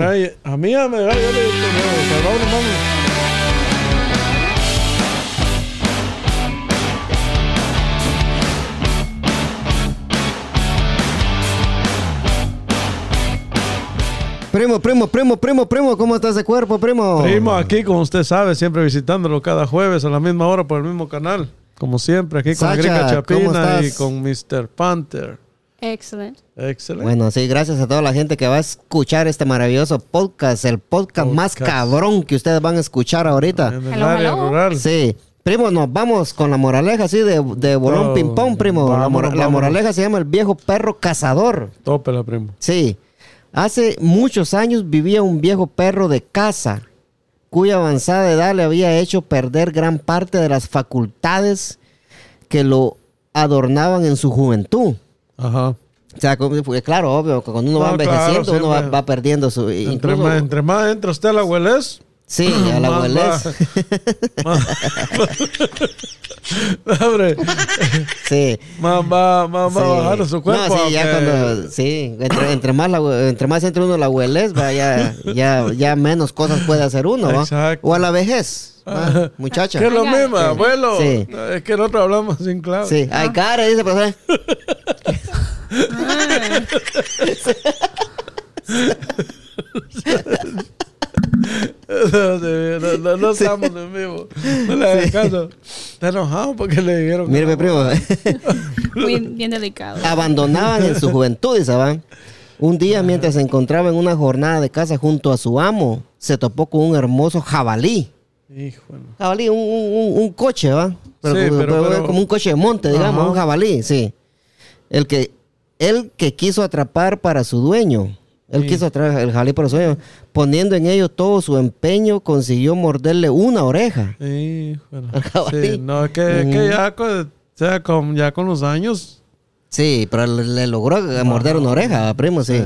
A mí ya me da, ya le dije, Salvador, vamos. Primo, ¿cómo estás de cuerpo, primo? Primo, aquí, como usted sabe, siempre visitándolo cada jueves a la misma hora por el mismo canal. Como siempre, aquí con Gringa Chapina y con Mr. Panther. Excelente. Excelente. Bueno, sí, gracias a toda la gente que va a escuchar este maravilloso podcast, el podcast más cabrón que ustedes van a escuchar ahorita. En el área rural. Sí. Primo, nos vamos con la moraleja así de bolón ping-pong, primo. La moraleja se llama el viejo perro cazador. Tópela, primo. Sí. Hace muchos años vivía un viejo perro de caza, cuya avanzada edad le había hecho perder gran parte de las facultades que lo adornaban en su juventud. Ajá. O sea, porque claro, obvio, cuando uno va envejeciendo, claro, uno va perdiendo su... Entre más entra usted a la abuelez. Sí, a la abuelez. Sí. Más va a bajar su cuerpo. No, sí, ya cuando... Sí, entre más entra uno a la abuelez, ya menos cosas puede hacer uno, ¿no? Exacto. O a la vejez. Ah, muchacha. Que es lo mismo, abuelo. Sí. Es que nosotros hablamos sin clave. Sí, hay cara, dice profesor. No estamos en vivo. No le hagas caso. Está enojado porque le dijeron. Mírame, primo. Muy bien delicado. Abandonaban en su juventud, ¿saben? Un día, mientras se encontraba en una jornada de caza junto a su amo, se topó con un hermoso jabalí. Híjole. Jabalí, un coche, ¿va? Pero como un coche de monte, digamos, un jabalí, sí. El que quiso atrapar para su dueño. Él quiso atrapar el jabalí para su dueño. Poniendo en ello todo su empeño, consiguió morderle una oreja. Híjole. Al jabalí. Sí, no, es que ya con los años. Sí, pero le logró morder una oreja, primo, sí.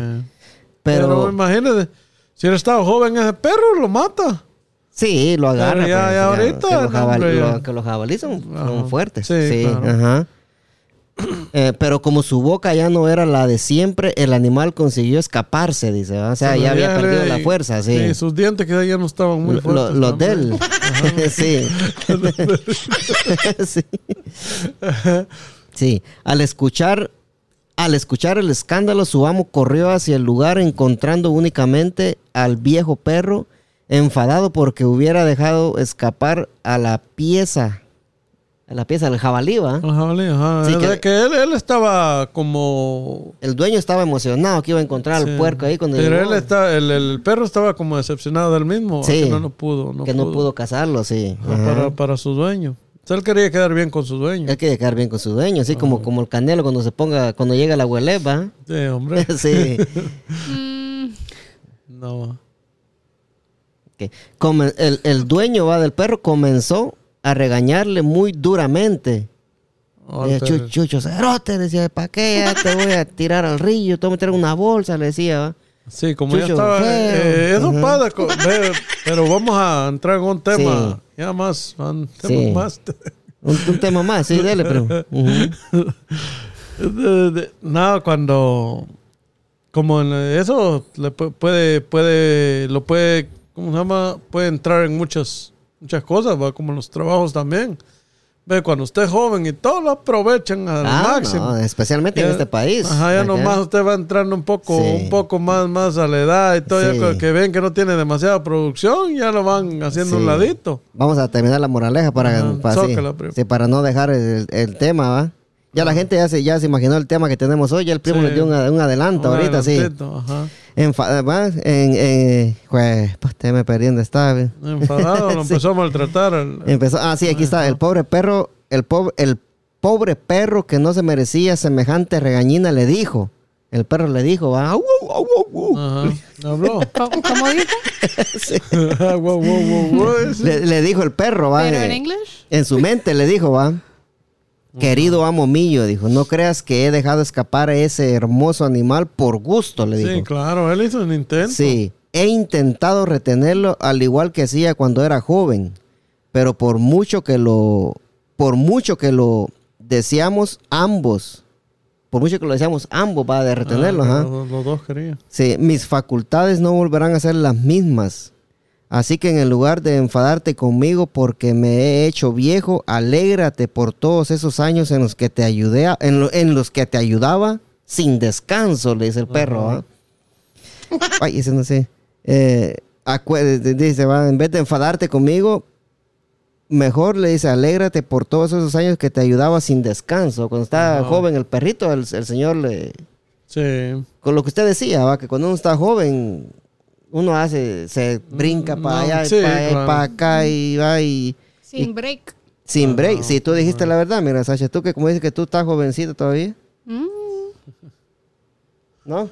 Pero imagínate, si él estaba joven, ese perro lo mata. Sí, lo agarra. Ya ahorita. Que los jabalíes son fuertes. Sí, claro. Ajá. Pero como su boca ya no era la de siempre, el animal consiguió escaparse, dice. O sea, ya había perdido la fuerza, sí. Sí, sus dientes que ya no estaban muy fuertes. Los de él. Sí. Sí. Sí. Al escuchar el escándalo, su amo corrió hacia el lugar, encontrando únicamente al viejo perro, enfadado porque hubiera dejado escapar a la pieza del jabalí, ¿va? El jabalí, ajá. Sí, que él estaba como... El dueño estaba emocionado que iba a encontrar al puerco ahí. Cuando pero él está, el perro estaba como decepcionado del mismo. Sí. Que no pudo cazarlo, sí. Para su dueño. O sea, él quería quedar bien con su dueño. Él quería quedar bien con su dueño, así como el Canelo cuando llega la abueleva. Sí, hombre. Sí. No. El dueño del perro comenzó a regañarle muy duramente. Chucho cerote, decía, ¿para qué? Ya te voy a tirar al río, te voy a meter una bolsa, le decía. Sí, como Chucho, ya estaba... eso pasa, pero vamos a entrar en un tema, ya más, un tema más, sí, dele, pero... Nada, cuando... Como eso lo puede... ¿Cómo se llama? Puede entrar en muchas cosas, ¿va? Como los trabajos también. Ve, cuando usted es joven y todo lo aprovechan al máximo. No, especialmente en este país. Ajá, ya nomás usted va entrando un poco más a la edad y todo. Sí. Que ven que no tiene demasiada producción, ya lo van haciendo un ladito. Vamos a terminar la moraleja para no dejar el tema, ¿va? Ya la gente ya se imaginó el tema que tenemos hoy. Ya el primo les dio un adelanto ahorita, sí. Ajá. Pues, me perdí donde estaba. Enfadado, lo empezó a maltratar. Sí, aquí está. El pobre perro que no se merecía semejante regañina le dijo. El perro le dijo, ¡au, au, au, au! Ajá. Habló. ¿Cómo dijo? Le dijo el perro, ¿va? ¿Pero en inglés? En su mente le dijo, ¿va? Querido amo mío, dijo, no creas que he dejado escapar a ese hermoso animal por gusto, le dijo. Sí, claro, él hizo un intento. Sí, he intentado retenerlo al igual que hacía cuando era joven, pero por mucho que lo deseamos ambos, por mucho que lo deseamos, ambos va a retenerlos. Los dos querían. Sí, mis facultades no volverán a ser las mismas. Así que en el lugar de enfadarte conmigo porque me he hecho viejo, alégrate por todos esos años en los que te ayudé, en los que te ayudaba sin descanso, le dice el perro. Ay, ese no sé. Dice, en vez de enfadarte conmigo, mejor le dice, alégrate por todos esos años que te ayudaba sin descanso. Cuando estaba joven el perrito, el señor le... Sí. Con lo que usted decía, ¿va? Que cuando uno está joven... Uno hace, se brinca para allá, sí, para allá, para acá y va y... Sin break. Sin break. Si tú dijiste la verdad, mira, Sasha, tú que como dices que tú estás jovencito todavía. ¿No?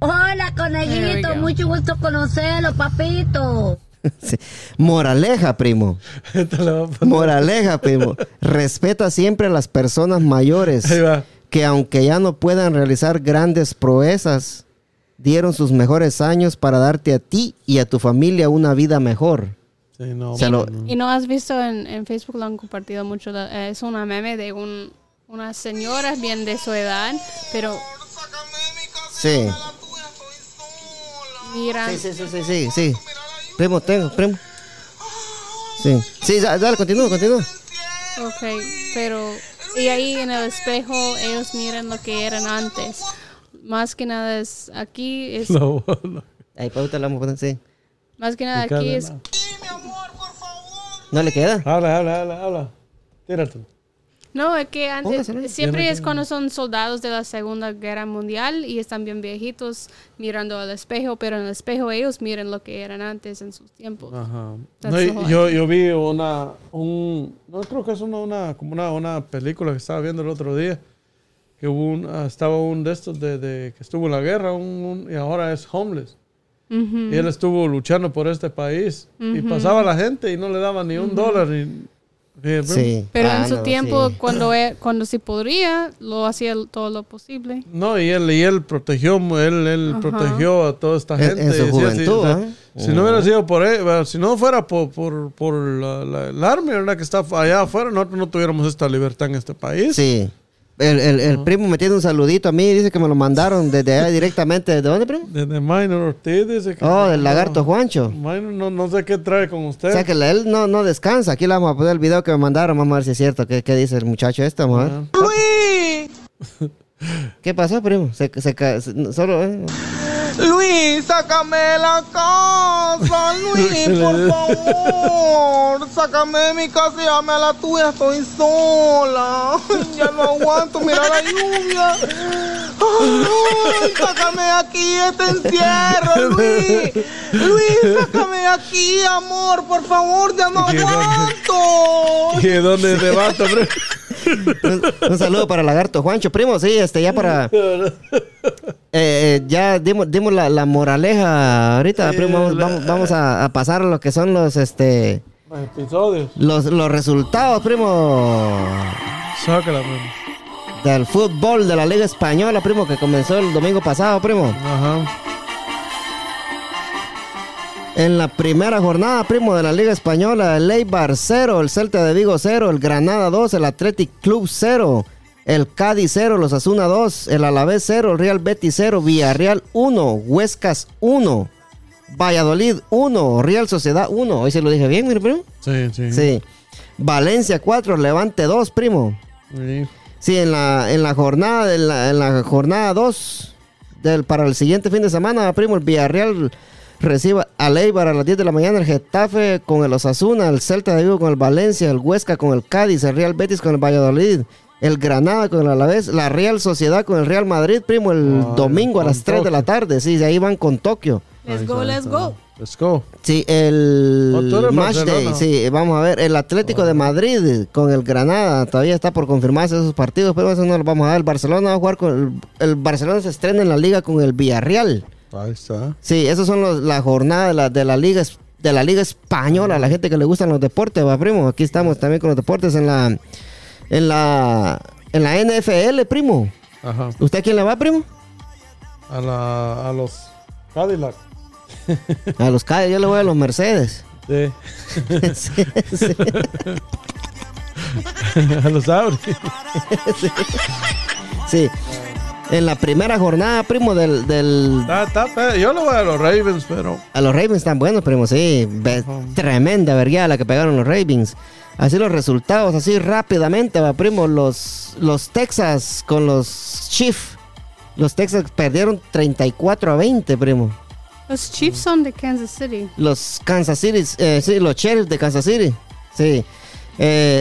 Hola, conejito. Mucho gusto conocerlo, papito. Sí. Moraleja, primo. Moraleja, primo. Respeta siempre a las personas mayores. Ahí va. Que aunque ya no puedan realizar grandes proezas... dieron sus mejores años para darte a ti y a tu familia una vida mejor. Sí, no, y no has visto en Facebook, lo han compartido mucho. Es una meme de unas señoras bien de su edad, pero... Sí. Mira. Sí. Primo, primo. Sí. Sí, dale, continúa. Ok, pero... Y ahí en el espejo ellos miran lo que eran antes. Más que nada es aquí es ahí pauta la vamos a poner, sí. Más que nada aquí es mi amor, por favor. ¿No le queda? Habla. Tírate. No, es que antes siempre es cuando son soldados de la Segunda Guerra Mundial y están bien viejitos mirando al espejo, pero en el espejo ellos miran lo que eran antes en sus tiempos. Ajá. No, yo vi no creo que es una película que estaba viendo el otro día. Que estaba un de estos que estuvo en la guerra y ahora es homeless. Uh-huh. Y él estuvo luchando por este país. Uh-huh. Y pasaba la gente y no le daban ni un dólar. Ni, sí. Pero en su tiempo, sí. cuando se podría, lo hacía todo lo posible. No, y él protegió, protegió a toda esta gente. En su juventud, así, si no hubiera sido por él, si no fuera por la army, ¿verdad? Que está allá afuera, nosotros no tuviéramos esta libertad en este país. Sí. El primo me tiene un saludito a mí, dice que me lo mandaron desde allá directamente. ¿De dónde, primo? Desde Minor Ortiz, dice que... Oh, del lagarto Juancho. Minor, no sé qué trae con usted. O sea, que él no descansa. Aquí le vamos a poner el video que me mandaron. Vamos a ver si es cierto. ¿Qué dice el muchacho este, vamos a ver. ¡Luis! ¿Qué pasó, primo? Luis, sácame la casa, Luis, por favor, sácame de mi casa y llévame a la tuya, estoy sola, ya no aguanto, mira la lluvia, ay, sácame de aquí, este encierro, Luis, sácame de aquí, amor, por favor, ya no aguanto. ¿Y dónde te vas, hombre? Un saludo para Lagarto Juancho, primo, sí, ya para... ya dimos la moraleja ahorita, sí, primo, vamos a pasar a lo que son los episodios. Los resultados, primo. Sácala, primo. Del fútbol de la Liga Española, primo, que comenzó el domingo pasado, primo. Ajá. En la primera jornada, primo, de la Liga Española, el Eibar 0, el Celta de Vigo 0, el Granada 2, el Athletic Club 0, el Cádiz 0, los Osasuna 2, el Alavés 0, el Real Betis 0, Villarreal 1, Huescas 1, Valladolid 1, Real Sociedad 1. Hoy se lo dije bien, mi primo. Sí. Valencia 4, Levante 2, primo. Sí, en la jornada 2 para el siguiente fin de semana, primo, el Villarreal reciba al Eibar a las 10 de la mañana, el Getafe con el Osasuna, el Celta de Vigo con el Valencia, el Huesca con el Cádiz, el Real Betis con el Valladolid, el Granada con el Alavés, la Real Sociedad con el Real Madrid, primo, el domingo a las 3 de la tarde. Sí, de ahí van con Tokio. Let's go. Sí, el matchday, sí, vamos a ver, el Atlético de Madrid con el Granada, todavía está por confirmarse esos partidos, pero eso no lo vamos a ver. El Barcelona va a jugar con el Barcelona se estrena en la liga con el Villarreal. Ahí está. Sí, esas son la jornada de la Liga Española. La gente que le gustan los deportes, va, primo. Aquí estamos también con los deportes en la NFL, primo. Ajá. ¿Usted a quién le va, primo? A los Cadillac. A los Cadillac, yo le voy a los Mercedes. Sí. Sí. A los Audi. Sí. Sí. En la primera jornada, primo, del... Yo le voy a los Ravens, pero... A los Ravens están buenos, primo, sí. Tremenda vergüenza la que pegaron los Ravens. Así los resultados, así rápidamente, va, primo. Los Texas con los Chiefs. Los Texas perdieron 34-20, primo. Los Chiefs son de Kansas City. Los Kansas City, sí, los Chiefs de Kansas City, sí.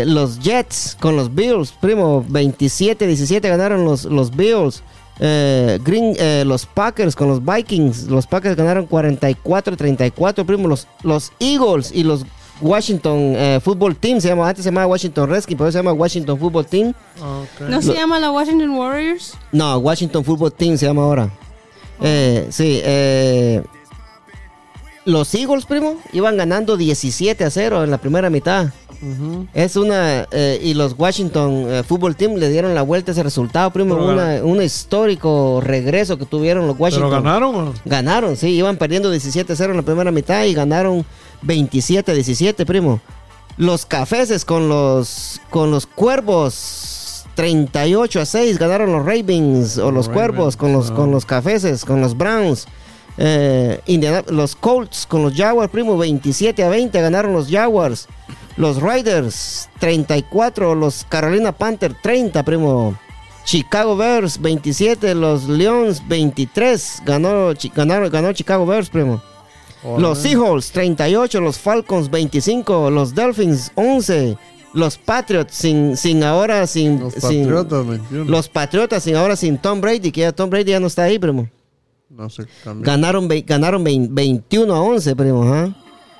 Los Jets con los Bills, primo, 27-17 ganaron los Bills. Los Packers con los Vikings, los Packers ganaron 44-34, primo. Los Eagles y los Washington Football Team, antes se llamaba Washington Redskins, pero se llama Washington Football Team. Okay. ¿No se llama la Washington Warriors? No, Washington Football Team se llama ahora. Oh. Sí, los Eagles, primo, iban ganando 17-0 en la primera mitad. Uh-huh. Y los Washington Football Team le dieron la vuelta a ese resultado, primo. Un histórico regreso que tuvieron los Washington. ¿Pero ganaron? Ganaron, sí. Iban perdiendo 17-0 en la primera mitad y ganaron 27-17, primo. Los Cafeses con los Cuervos, 38-6 ganaron los Ravens o los Cuervos con los Cafeses, con los Browns. Los Colts con los Jaguars, primo, 27-20 ganaron los Jaguars. Los Raiders 34, los Carolina Panthers 30, primo. Chicago Bears 27, los Lions 23, ganó Chicago Bears, primo. Hola. Los Seahawks 38, los Falcons 25, los Dolphins 11, los Patriots sin Tom Brady, que ya Tom Brady ya no está ahí, primo. No sé, ganaron 21-11, primo, ¿eh?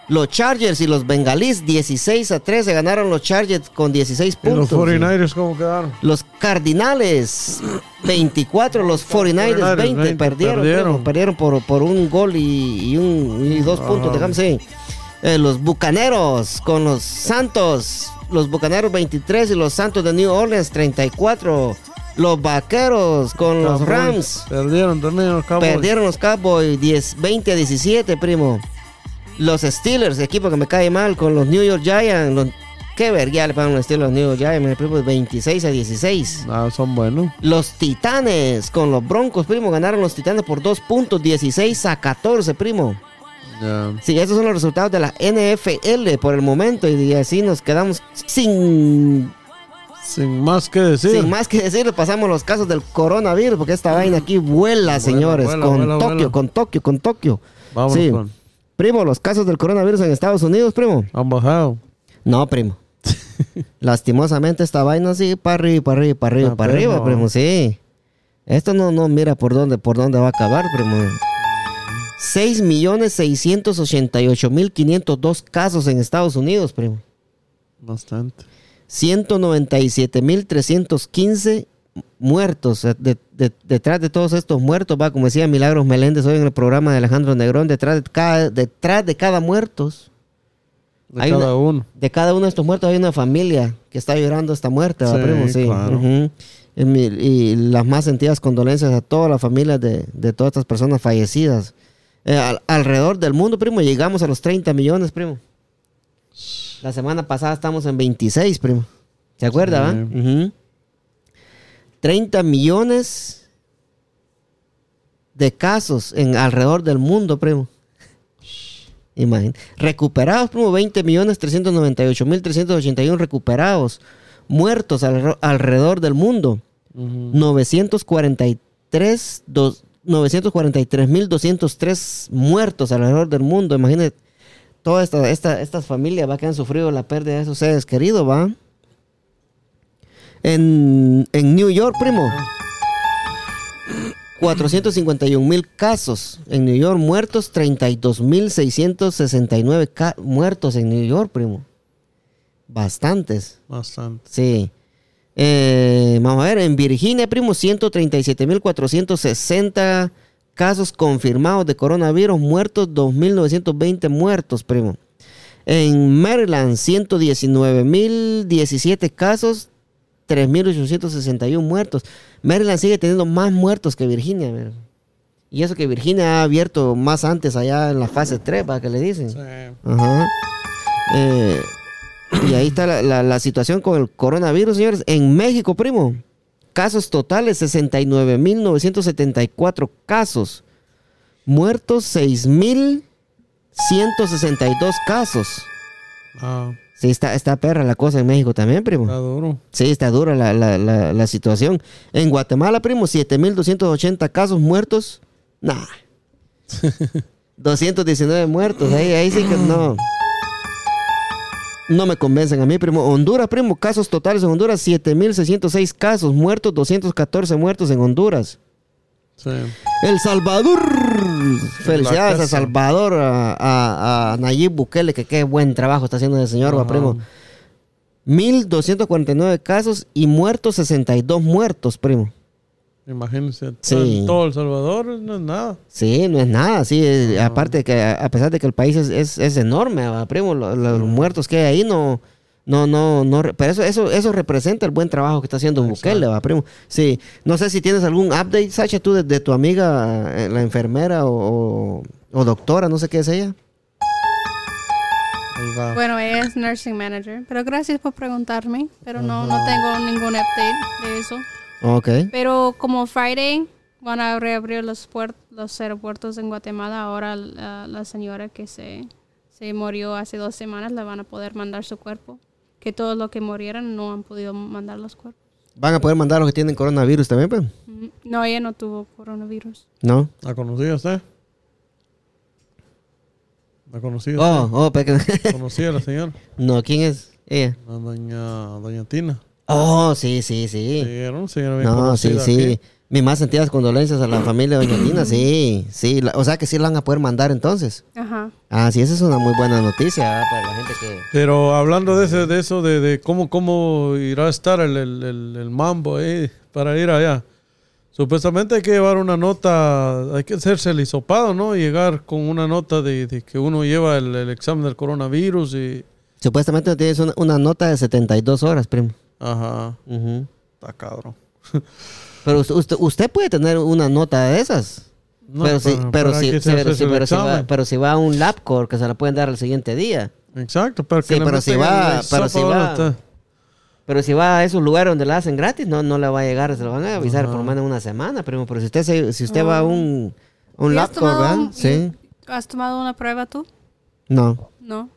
Los Chargers y los Bengalís 16-13 ganaron los Chargers con 16 puntos. ¿Y los 49ers cómo quedaron? Los Cardinales 24, los 49ers 20 perdieron por un gol y 2 puntos, déjame decir. Los Bucaneros con los Santos, los Bucaneros 23 y los Santos de New Orleans 34. Los Vaqueros con los Rams perdieron también los Cowboys. 20-17, primo. Los Steelers, equipo que me cae mal, con los New York Giants. Qué vergüenza le pagan los Steelers a los New York Giants, primo, 26-16. Ah, son buenos. Los Titanes con los Broncos, primo. Ganaron los Titanes por 2 puntos, 16-14, primo. Yeah. Sí, esos son los resultados de la NFL por el momento. Y así nos quedamos sin más que decir. Pasamos los casos del coronavirus, porque esta vaina aquí vuela, señores. Con Tokio. Vamos, sí. Primo, los casos del coronavirus en Estados Unidos, primo. ¿Han bajado? No, primo. Lastimosamente esta vaina sigue para arriba, primo, sí. Esto no mira por dónde va a acabar, primo. 6,688,502 casos en Estados Unidos, primo. Bastante. 197,315 muertos. Detrás de todos estos muertos, va, como decía Milagros Meléndez hoy en el programa de Alejandro Negrón, detrás de cada muerto, de cada uno de estos muertos hay una familia que está llorando esta muerte, ¿va, primo? Sí, claro. Uh-huh. Y las más sentidas condolencias a todas las familias de todas estas personas fallecidas. Alrededor del mundo, primo, llegamos a los 30 millones, primo. La semana pasada estamos en 26, primo. ¿Se acuerda, sí, va? Uh-huh. 30 millones de casos alrededor del mundo, primo. Imagínate. Recuperados, primo, 20,398,381 recuperados. Muertos alrededor del mundo, uh-huh. 943,203 muertos alrededor del mundo. Imagínate. Todas estas familias, va, que han sufrido la pérdida de esos seres queridos, va. En New York, primo, 451,000 casos en New York, muertos 32,669 muertos en New York, primo. Bastantes. Sí. Vamos a ver, en Virginia, primo, 137,460 casos confirmados de coronavirus, muertos 2,920 muertos, primo. En Maryland, 119,017 casos, 3,861 muertos. Maryland sigue teniendo más muertos que Virginia, mira. Y eso que Virginia ha abierto más antes allá en la fase 3, ¿para qué le dicen? Sí. Ajá. Y ahí está la situación con el coronavirus, señores. En México, primo, Casos totales, 69.974 casos. Muertos, 6.162 casos. Ah. Sí, está perra la cosa en México también, primo. Está duro. Sí, está dura la situación. En Guatemala, primo, 7.280 casos muertos. Nah. 219 muertos. Ahí sí que no. No me convencen a mí, primo. Honduras, primo, casos totales en Honduras, 7.606 casos muertos, 214 muertos en Honduras. Sí. El Salvador. Felicidades a Salvador, a Nayib Bukele, que qué buen trabajo está haciendo el señor, va, primo. 1.249 casos y muertos, 62 muertos, primo. Imagínense, sí. Todo El Salvador no es nada. Sí, no es nada, sí. No. Aparte de que, a pesar de que el país es enorme, va, primo, los muertos que hay ahí no. Pero eso representa el buen trabajo que está haciendo Bukele, va, primo. Sí, no sé si tienes algún update, Sacha, tú de tu amiga, la enfermera o doctora, no sé qué es ella. Bueno, ella es nursing manager, pero gracias por preguntarme, pero no tengo ningún update de eso. Okay. Pero como Friday van a reabrir los aeropuertos en Guatemala. Ahora la señora que se murió hace 2 semanas la van a poder mandar su cuerpo. Que todos los que murieron no han podido mandar los cuerpos. ¿Van a poder mandar los que tienen coronavirus también, pues? No, ella no tuvo coronavirus. ¿No? ¿La conocía usted? ¿La conocía usted? ¿Conocía a la señora? No, ¿quién es ella? Doña Tina. Oh, sí. Sí, mis más sentidas condolencias a la familia de Doña Tina, sí. O sea que sí la van a poder mandar entonces. Ajá. Ah, sí, esa es una muy buena noticia para la gente que... Pero hablando de eso, de cómo irá a estar el mambo ahí para ir allá. Supuestamente hay que llevar una nota, hay que hacerse el hisopado, ¿no? Y llegar con una nota de que uno lleva el examen del coronavirus y... Supuestamente tienes una nota de 72 horas, primo. Ajá. Está cabrón. Pero usted puede tener una nota de esas. No, pero si va a un LabCorp, que se la pueden dar al siguiente día. Exacto, pero si va a esos lugares donde la hacen gratis, no le va a llegar, se lo van a avisar por lo menos una semana, primo. Pero si usted va a un LabCorp, sí. ¿Has tomado una prueba tú? No. No.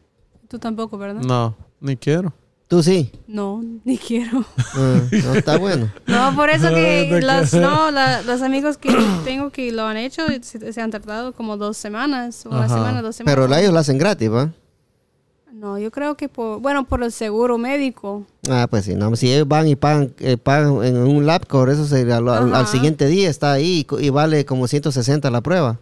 Tú tampoco, ¿verdad? No, ni quiero. ¿Tú sí? No, ni quiero. No está bueno. No, por eso que los amigos que tengo que lo han hecho se han tardado como 2 semanas, una semana, 2 semanas. Pero ellos lo hacen gratis, ¿va? No, yo creo que por el seguro médico. Ah, pues sí, no, si ellos van y pagan en un LabCorp, eso al siguiente día está ahí y vale como 160 la prueba.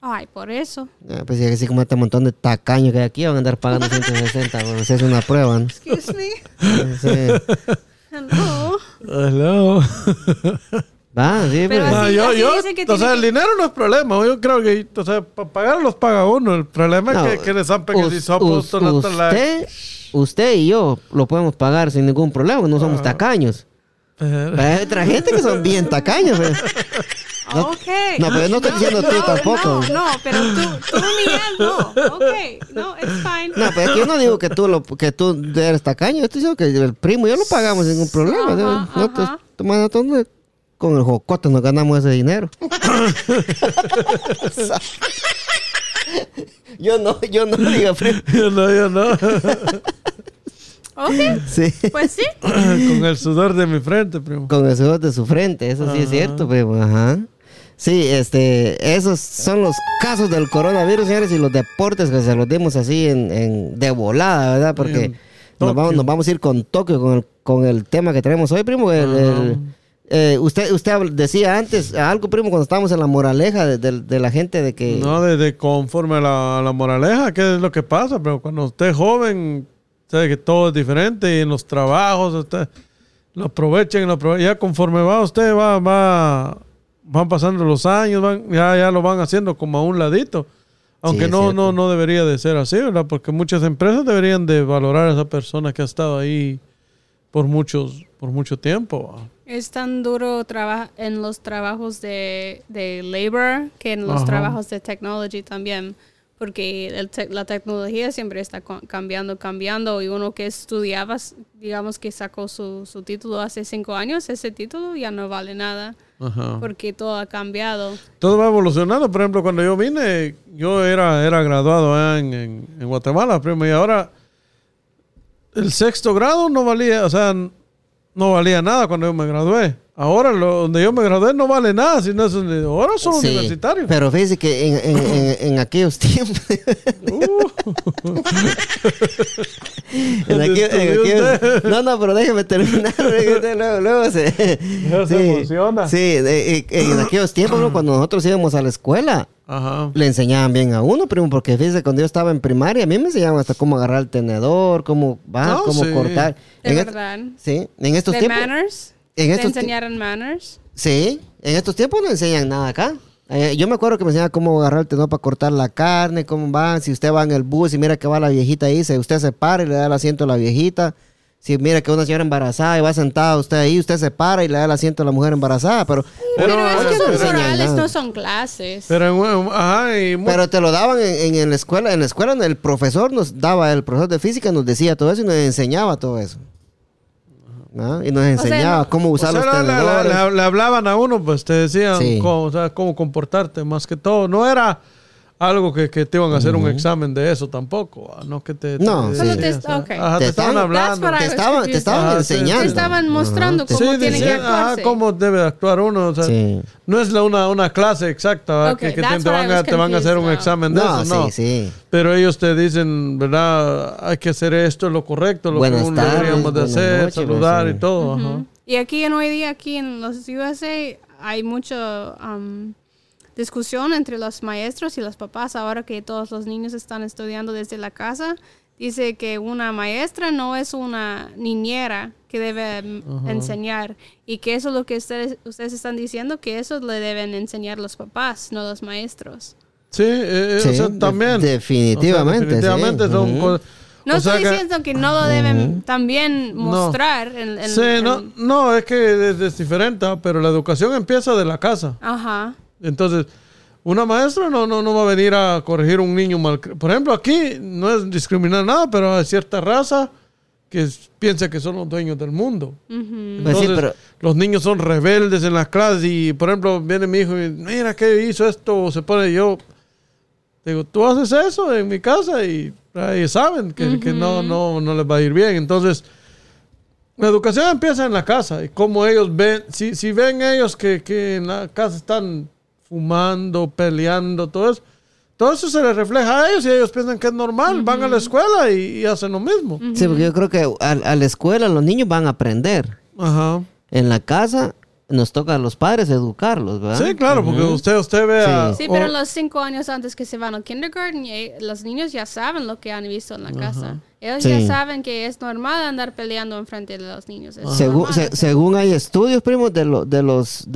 Ay, por eso. Pues sí, como este montón de tacaños que hay aquí van a andar pagando 160, bueno, si es una prueba, ¿no? Excuse me. Sí. Hello. Va, sí, pero yo, el dinero no es problema. Yo creo que, para pagar los paga uno. El problema es que les han pegado hisopos. Usted y yo lo podemos pagar sin ningún problema, no somos tacaños. Pero hay otra gente que son bien tacaños, ¿eh? No, okay. No, pero no estoy diciendo tú tampoco. No, pero tú Miguel, no. Ok, no, it's fine. No, pero es que yo no digo que tú eres tacaño. Yo estoy diciendo que el primo y yo lo pagamos sin ningún problema. Nosotros con el jocote nos ganamos ese dinero. yo no digo, primo. Yo no. Ok, sí. Pues sí. Con el sudor de mi frente, primo. Con el sudor de su frente, eso sí es cierto, primo. Ajá. Sí, esos son los casos del coronavirus, señores, y los deportes que se los dimos así de volada, ¿verdad? Porque nos vamos a ir con Tokio, con el tema que tenemos hoy, primo. Usted decía antes algo, primo, cuando estábamos en la moraleja de la gente de que... No, conforme a la moraleja, ¿qué es lo que pasa? Pero cuando usted es joven... Sabe que todo es diferente y en los trabajos usted, lo aprovechen. Ya conforme va usted, van pasando los años, ya lo van haciendo como a un ladito. Aunque sí, no debería de ser así, ¿verdad? Porque muchas empresas deberían de valorar a esa persona que ha estado ahí por mucho tiempo. ¿Va? Es tan duro en los trabajos de labor que en los trabajos de technology también. porque la tecnología siempre está cambiando, y uno que estudiaba, digamos que sacó su título hace 5 años, ese título ya no vale nada. Ajá. Porque todo ha cambiado. Todo va evolucionando. Por ejemplo, cuando yo vine, yo era graduado allá en Guatemala, primo, y ahora el 6º grado no valía, o sea, no valía nada cuando yo me gradué. Ahora, donde yo me gradué no vale nada, sino eso, ahora son universitarios. Pero fíjese que en aquellos tiempos... No, pero déjeme terminar. Luego se emociona. Sí, en aquellos tiempos, ¿no? Cuando nosotros íbamos a la escuela, ajá, le enseñaban bien a uno, primo, porque fíjese, cuando yo estaba en primaria, a mí me enseñaban hasta cómo agarrar el tenedor, cómo cortar. ¿De verdad? Sí, en estos tiempos... Manners? ¿Te enseñaron manners? Sí, en estos tiempos no enseñan nada acá. Yo me acuerdo que me enseñaban cómo agarrar el tenedor para cortar la carne, cómo van. Si usted va en el bus y mira que va la viejita ahí, usted se para y le da el asiento a la viejita. Si mira que una señora embarazada y va sentada usted ahí, usted se para y le da el asiento a la mujer embarazada. Pero esos son morales, no son clases. Pero te lo daban en la escuela. En la escuela el profesor de física nos decía todo eso y nos enseñaba todo eso. ¿No? Y nos enseñaba cómo usar los tenedores. Le hablaban a uno, pues te decían cómo comportarte, más que todo. No era algo que te iban a hacer un examen de eso tampoco. No, que te... No, sí. Te estaban hablando. Te estaban enseñando. Te estaban mostrando cómo tiene que actuarse. Cómo debe actuar uno. O sea, no es una clase exacta, okay, que te van a hacer un examen de eso. No, sí. Pero ellos te dicen, ¿verdad? Hay que hacer esto, lo correcto, lo que deberíamos de hacer, saludar y todo. Uh-huh. Ajá. Y aquí en hoy día, aquí en los USA, hay mucho... discusión entre los maestros y los papás ahora que todos los niños están estudiando desde la casa. Dice que una maestra no es una niñera que debe enseñar, y que eso es lo que ustedes están diciendo, que eso le deben enseñar los papás, no los maestros. Sí, o sea, también. Definitivamente son cosas. No estoy diciendo que no lo deben también mostrar. No, es que es diferente, pero la educación empieza de la casa. Ajá. Entonces, una maestra no va a venir a corregir un niño mal. Por ejemplo, aquí no es discriminar nada, pero hay cierta raza que piensa que son los dueños del mundo. Uh-huh. Entonces, los niños son rebeldes en las clases y, por ejemplo, viene mi hijo y mira qué hizo esto, o se pone yo. Digo, tú haces eso en mi casa y saben que no les va a ir bien. Entonces, la educación empieza en la casa y como ellos ven, si ven ellos que en la casa están fumando, peleando, todo eso se les refleja a ellos y ellos piensan que es normal, van a la escuela y hacen lo mismo. Sí, porque yo creo que a la escuela los niños van a aprender. Ajá. En la casa nos toca a los padres educarlos, ¿verdad? Sí, claro, porque usted ve a... Sí, pero los 5 años antes que se van al kindergarten, los niños ya saben lo que han visto en la casa. Ellos ya saben que es normal andar peleando enfrente de los niños. Según hay estudios, primo, desde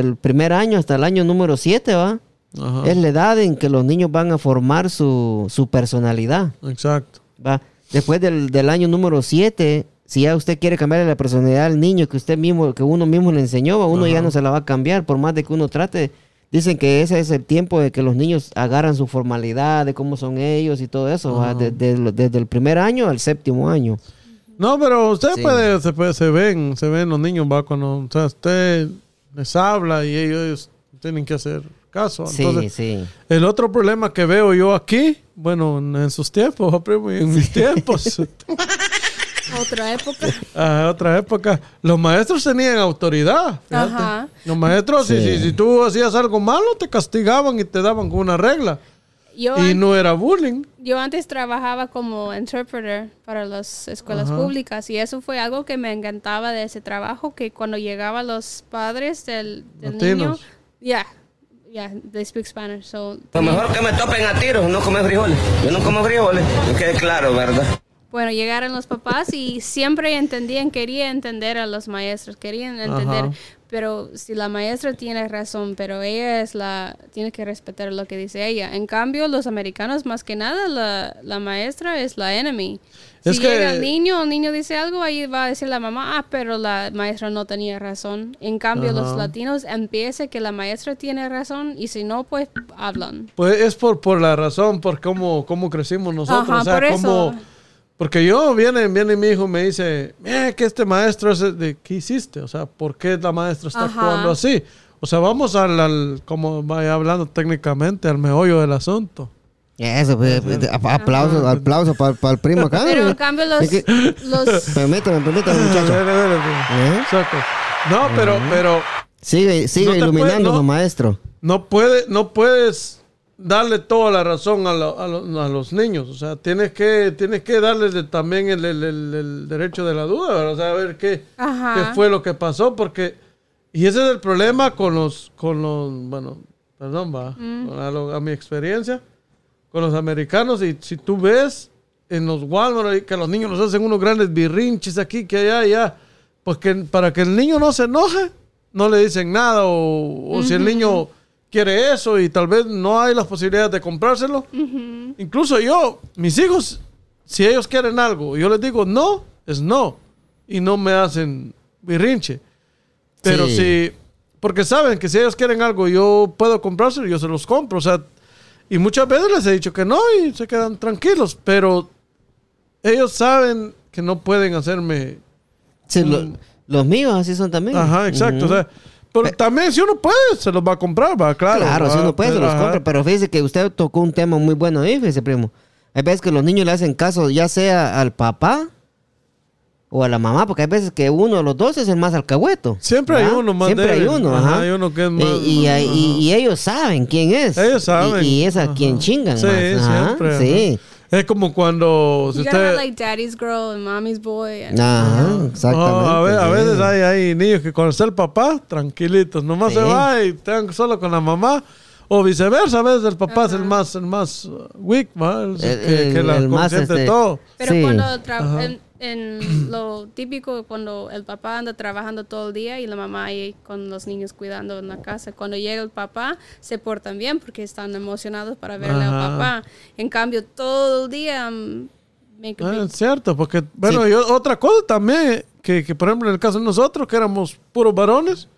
el primer año hasta el año número 7, ¿va? Ajá. Es la edad en que los niños van a formar su personalidad. Exacto. ¿Va? Después del año número 7... Si ya usted quiere cambiarle la personalidad al niño que uno mismo le enseñó, uno ya no se la va a cambiar, por más de que uno trate. Dicen que ese es el tiempo de que los niños agarran su formalidad, de cómo son ellos y todo eso, desde el primer año al 7º año. No, pero usted se ven los niños, cuando usted les habla y ellos tienen que hacer caso. Entonces, el otro problema que veo yo aquí, bueno, en sus tiempos, primo, y en mis tiempos... Otra época. Los maestros tenían autoridad. Ajá. Los maestros, si tú hacías algo malo, te castigaban y te daban con una regla. No era bullying. Yo antes trabajaba como interpreter para las escuelas públicas y eso fue algo que me encantaba de ese trabajo, que cuando llegaban los padres del niño... they speak Spanish, so... Lo mejor que me topen a tiros, no comer frijoles. Yo no como frijoles, me quede claro, ¿verdad? Bueno, llegaron los papás y siempre querían entender a los maestros, querían entender. Ajá. Pero si la maestra tiene razón, pero ella es la... tiene que respetar lo que dice ella. En cambio, los americanos, más que nada, la maestra es la enemy. Es si que... llega el niño dice algo, ahí va a decir la mamá, ah, pero la maestra no tenía razón. En cambio, los latinos empiezan que la maestra tiene razón y si no, pues hablan. Pues es por la razón, por cómo crecimos nosotros. Ajá, o sea, por eso. Porque yo, viene mi hijo y me dice, que este maestro, ¿qué hiciste? O sea, ¿por qué la maestra está actuando así? O sea, vamos al como vaya hablando técnicamente, al meollo del asunto. Eso, aplauso para el primo acá. Pero en cambio los... Permítame, muchacho. No, pero... Sigue iluminando, maestro. No puedes... darle toda la razón a los niños. O sea, tienes que darles también el derecho de la duda, ¿verdad? O sea, a ver qué fue lo que pasó, porque... Y ese es el problema con los bueno, perdón, a mi experiencia, con los americanos. Y si tú ves en los Walmart que los niños nos hacen unos grandes birrinches aquí, que allá, pues que para que el niño no se enoje, no le dicen nada, o si el niño... quiere eso y tal vez no hay las posibilidades de comprárselo. Uh-huh. Incluso yo, mis hijos, si ellos quieren algo, yo les digo no, es no. Y no me hacen birrinche. Pero sí. Porque saben que si ellos quieren algo, yo puedo comprárselo, yo se los compro. O sea, y muchas veces les he dicho que no y se quedan tranquilos. Pero ellos saben que no pueden hacerme... Sí, los míos así son también. Ajá, exacto. Uh-huh. O sea, pero también si uno puede, se los va a comprar, va, claro. Claro, si uno puede, se los compra. Pero fíjese que usted tocó un tema muy bueno ahí, fíjese, primo. Hay veces que los niños le hacen caso, ya sea al papá o a la mamá, porque hay veces que uno de los dos es el más alcahueto. Siempre ¿verdad? Hay uno más siempre débil. Hay uno, ajá. Hay uno que es más... Y ellos saben quién es. Ellos saben. Y es a quien chingan sí, más. Ajá, siempre. Sí. Es como cuando... Si usted... like daddy's girl and mommy's boy. And... Ajá, exactamente. Oh, a veces hay niños que cuando está el papá, tranquilitos. Nomás se va y están solo con la mamá. O viceversa, a veces el papá es el más weak, más que la consciente de todo. Pero cuando en lo típico, cuando el papá anda trabajando todo el día y la mamá ahí con los niños cuidando en la casa, cuando llega el papá se portan bien porque están emocionados para verle al papá. En cambio, todo el día... es cierto, porque bueno, sí. Otra cosa también, que por ejemplo en el caso de nosotros, que éramos puros varones,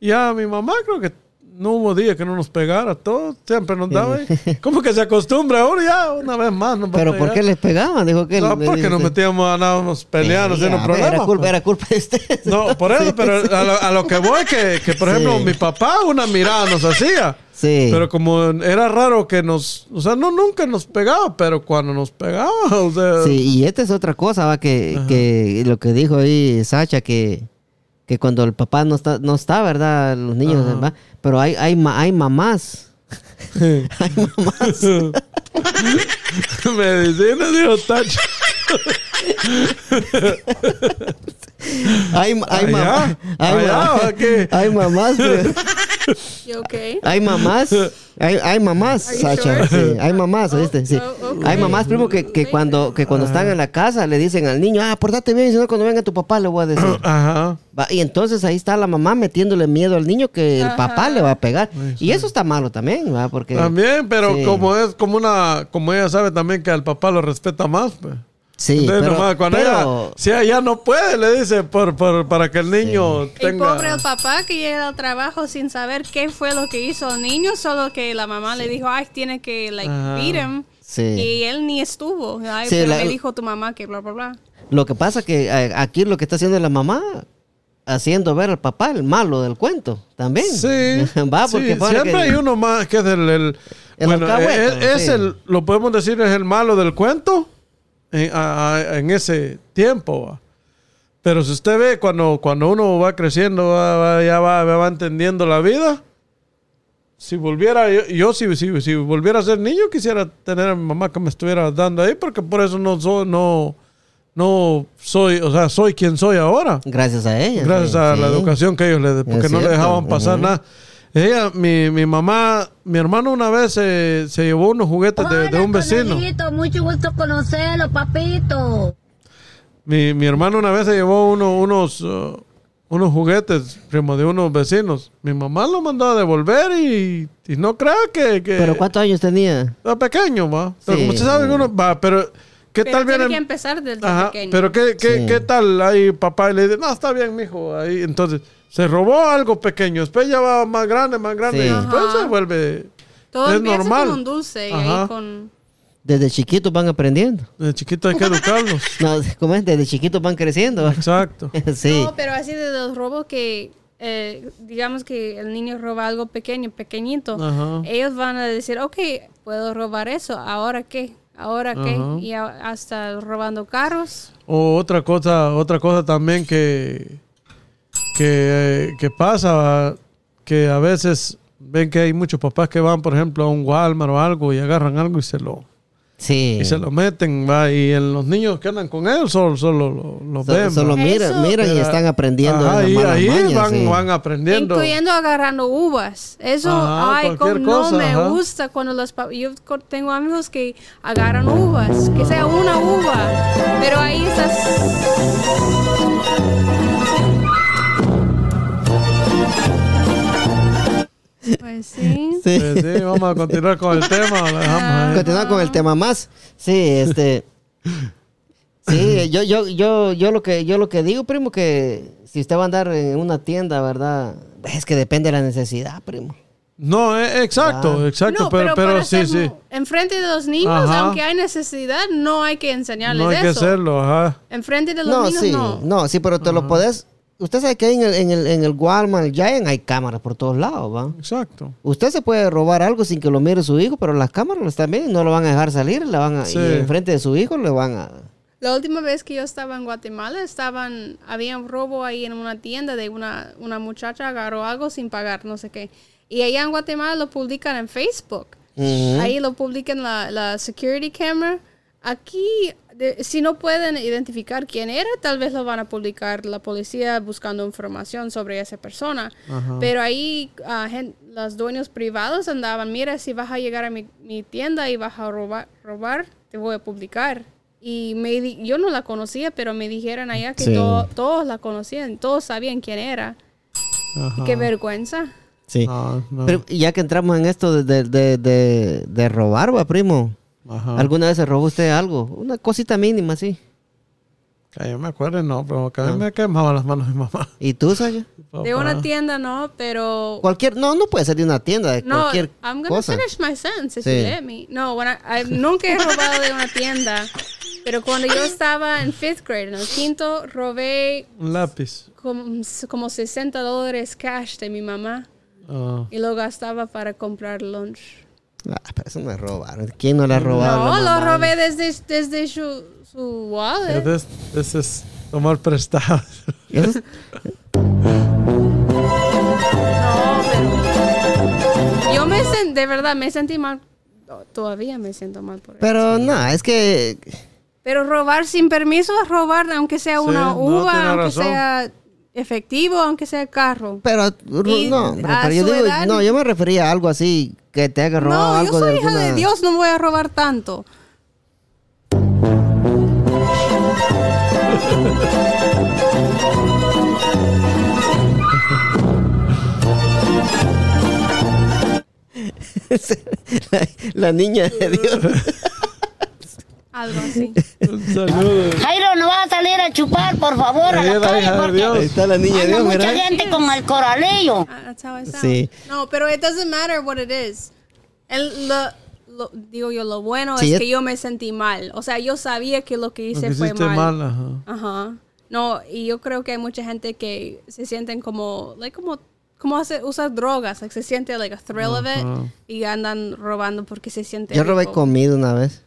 ya mi mamá creo que no hubo día que no nos pegara, todo siempre nos daba. Como que se acostumbra ahora ya, una vez más. Nos ¿Pero por qué les pegaban? Dijo que no, porque nos metíamos a nada, nos peleábamos, sin problema. Era culpa de ustedes. No, por eso, pero a lo que voy, que por ejemplo, mi papá una mirada nos hacía. Sí. Pero como era raro que nos... O sea, nunca nos pegaba, pero cuando nos pegaba, o sea... Sí, y esta es otra cosa, va, que lo que dijo ahí Sacha, que cuando el papá no está, ¿verdad? Los niños, ¿verdad? Pero hay mamás. Hay mamás. Medicina, dijo Tacho. Hay mamás, pero... Okay. Hay mamás, Sacha. Sure? Sí, hay mamás, ¿oíste? Sí. Okay. Hay mamás, primo, que cuando están en la casa le dicen al niño, pórtate bien, si no cuando venga tu papá le voy a decir. Ajá. Y entonces ahí está la mamá metiéndole miedo al niño que el papá le va a pegar. Sí. Y eso está malo también, ¿verdad? Porque también, pero como ella sabe también que al papá lo respeta más, pues. Sí, entonces, pero, nomás, cuando ella, si ella no puede, le dice para que el niño tenga... Y pobre el papá que llega al trabajo sin saber qué fue lo que hizo el niño, solo que la mamá le dijo, tiene que, beat him. Sí. Y él ni estuvo. Pero le dijo tu mamá que bla, bla, bla. Lo que pasa que aquí lo que está haciendo la mamá, haciendo ver al papá el malo del cuento, también. Sí, va, porque siempre hay uno más que es el lo podemos decir, es el malo del cuento. En ese tiempo va. Pero si usted ve cuando uno va creciendo ya va entendiendo la vida. Si volviera yo si volviera a ser niño, quisiera tener a mi mamá que me estuviera dando ahí, porque por eso no soy, o sea, soy quien soy ahora gracias a ella, gracias a la educación que ellos porque no le dejaban pasar nada. Ella, mi mamá, mi hermano una vez se llevó unos juguetes de un vecino. Conejito, mucho gusto conocerlo, papito. Mi hermano una vez se llevó unos unos juguetes, primo, de unos vecinos. Mi mamá lo mandó a devolver y no creo que... ¿Pero cuántos años tenía? Era pequeño, va. Pero sí, como usted sabe, uno va, pero... ¿Qué pero tal tiene vienen... que empezar desde ajá, pequeño. Pero sí, ¿qué tal? Ahí papá le dice, no, está bien, mijo. Ahí, entonces, se robó algo pequeño. Después ya va más grande, sí, y después ajá, se vuelve... Todo es normal. Con un dulce y ajá, ahí con... Desde chiquitos van aprendiendo. Desde chiquitos hay que educarlos. No, ¿cómo es? Desde chiquitos van creciendo. Exacto. Sí. No, pero así de los robos que, digamos que el niño roba algo pequeño, pequeñito. Ajá. Ellos van a decir, ok, puedo robar eso. ¿Ahora qué? ¿Ahora ajá, qué? Y hasta robando carros. O otra cosa también que pasa, que a veces ven que hay muchos papás que van, por ejemplo, a un Walmart o algo y agarran algo y se lo... Sí. Y se lo meten, va, y en los niños que andan con él solo los ven. Solo miran y están aprendiendo. Ajá, ahí van, sí, van aprendiendo. Incluyendo agarrando uvas. Eso, ajá, ay, como, cosa, no ajá, me gusta cuando los papás... Yo tengo amigos que agarran uvas, que sea una uva, pero ahí estás... Pues sí. Sí. Pues sí, vamos a continuar con el tema. Continuar con el tema más. Sí, sí, yo lo que digo, primo, que si usted va a andar en una tienda, ¿verdad? Es que depende de la necesidad, primo. No, exacto, no, pero sí, sí. Enfrente de los niños, ajá, aunque hay necesidad, no hay que enseñarles eso. No hay que hacerlo, ajá. Enfrente de los niños, sí, no. No, sí, pero te ajá, lo podés... Usted sabe que ahí en el Walmart, el Giant, hay cámaras por todos lados, ¿va? Exacto. Usted se puede robar algo sin que lo mire su hijo, pero las cámaras también no lo van a dejar salir, la van a, sí, y enfrente de su hijo le van a... La última vez que yo estaba en Guatemala, había un robo ahí en una tienda de una muchacha, agarró algo sin pagar, no sé qué. Y allá en Guatemala lo publican en Facebook. Uh-huh. Ahí lo publican la security camera. Aquí... si no pueden identificar quién era, tal vez lo van a publicar la policía buscando información sobre esa persona. Ajá. Pero ahí los dueños privados andaban, mira, si vas a llegar a mi tienda y vas a robar, te voy a publicar. Y yo no la conocía, pero me dijeron allá que sí, todos la conocían, todos sabían quién era. Ajá. Qué vergüenza. Sí. No. Pero ya que entramos en esto de robar, va, primo. Ajá. ¿Alguna vez se robó usted algo? Una cosita mínima, sí. Que yo me acuerdo, no, pero que a mí me quemaban las manos mi mamá. ¿Y tú, Saya? De una tienda, no, pero... No puede ser de una tienda, de cualquier cosa. No, I'm gonna finish my sentence, if you let me. No, nunca he robado de una tienda, pero cuando yo estaba en 5th grade, en el quinto, robé... Un lápiz. Como $60 cash de mi mamá. Oh. Y lo gastaba para comprar lunch. Ah, pero eso no es robar. ¿Quién no la ha robado? No, lo robé desde su wallet. Eso es tomar prestado. ¿Es? No, pero yo de verdad me sentí mal. Todavía me siento mal por eso. Pero no, es que... Pero robar sin permiso es robar, aunque sea una uva, no aunque razón, sea... efectivo, aunque sea carro. Pero yo me refería a algo así que te haga robar algo. No, yo soy hija de Dios, no voy a robar tanto. La niña de Dios. Algo así. Un saludo. Jairo, no vas a salir a chupar, por favor, a la calle, porque ahí está la niña de Dios, mucha gente con el coralillo. That's how I sound. Sí. No, pero it doesn't matter what it is. Lo bueno sí, es que yo me sentí mal. O sea, yo sabía que lo que hice fue mal. Ajá. No, y yo creo que hay mucha gente que se sienten como usar drogas, se siente like a thrill of it y andan robando porque se siente rico. Yo robé comida una vez.